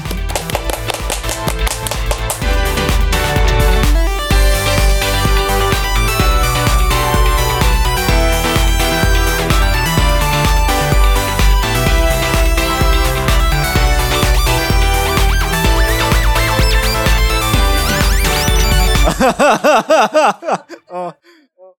Ha ha ha ha ha!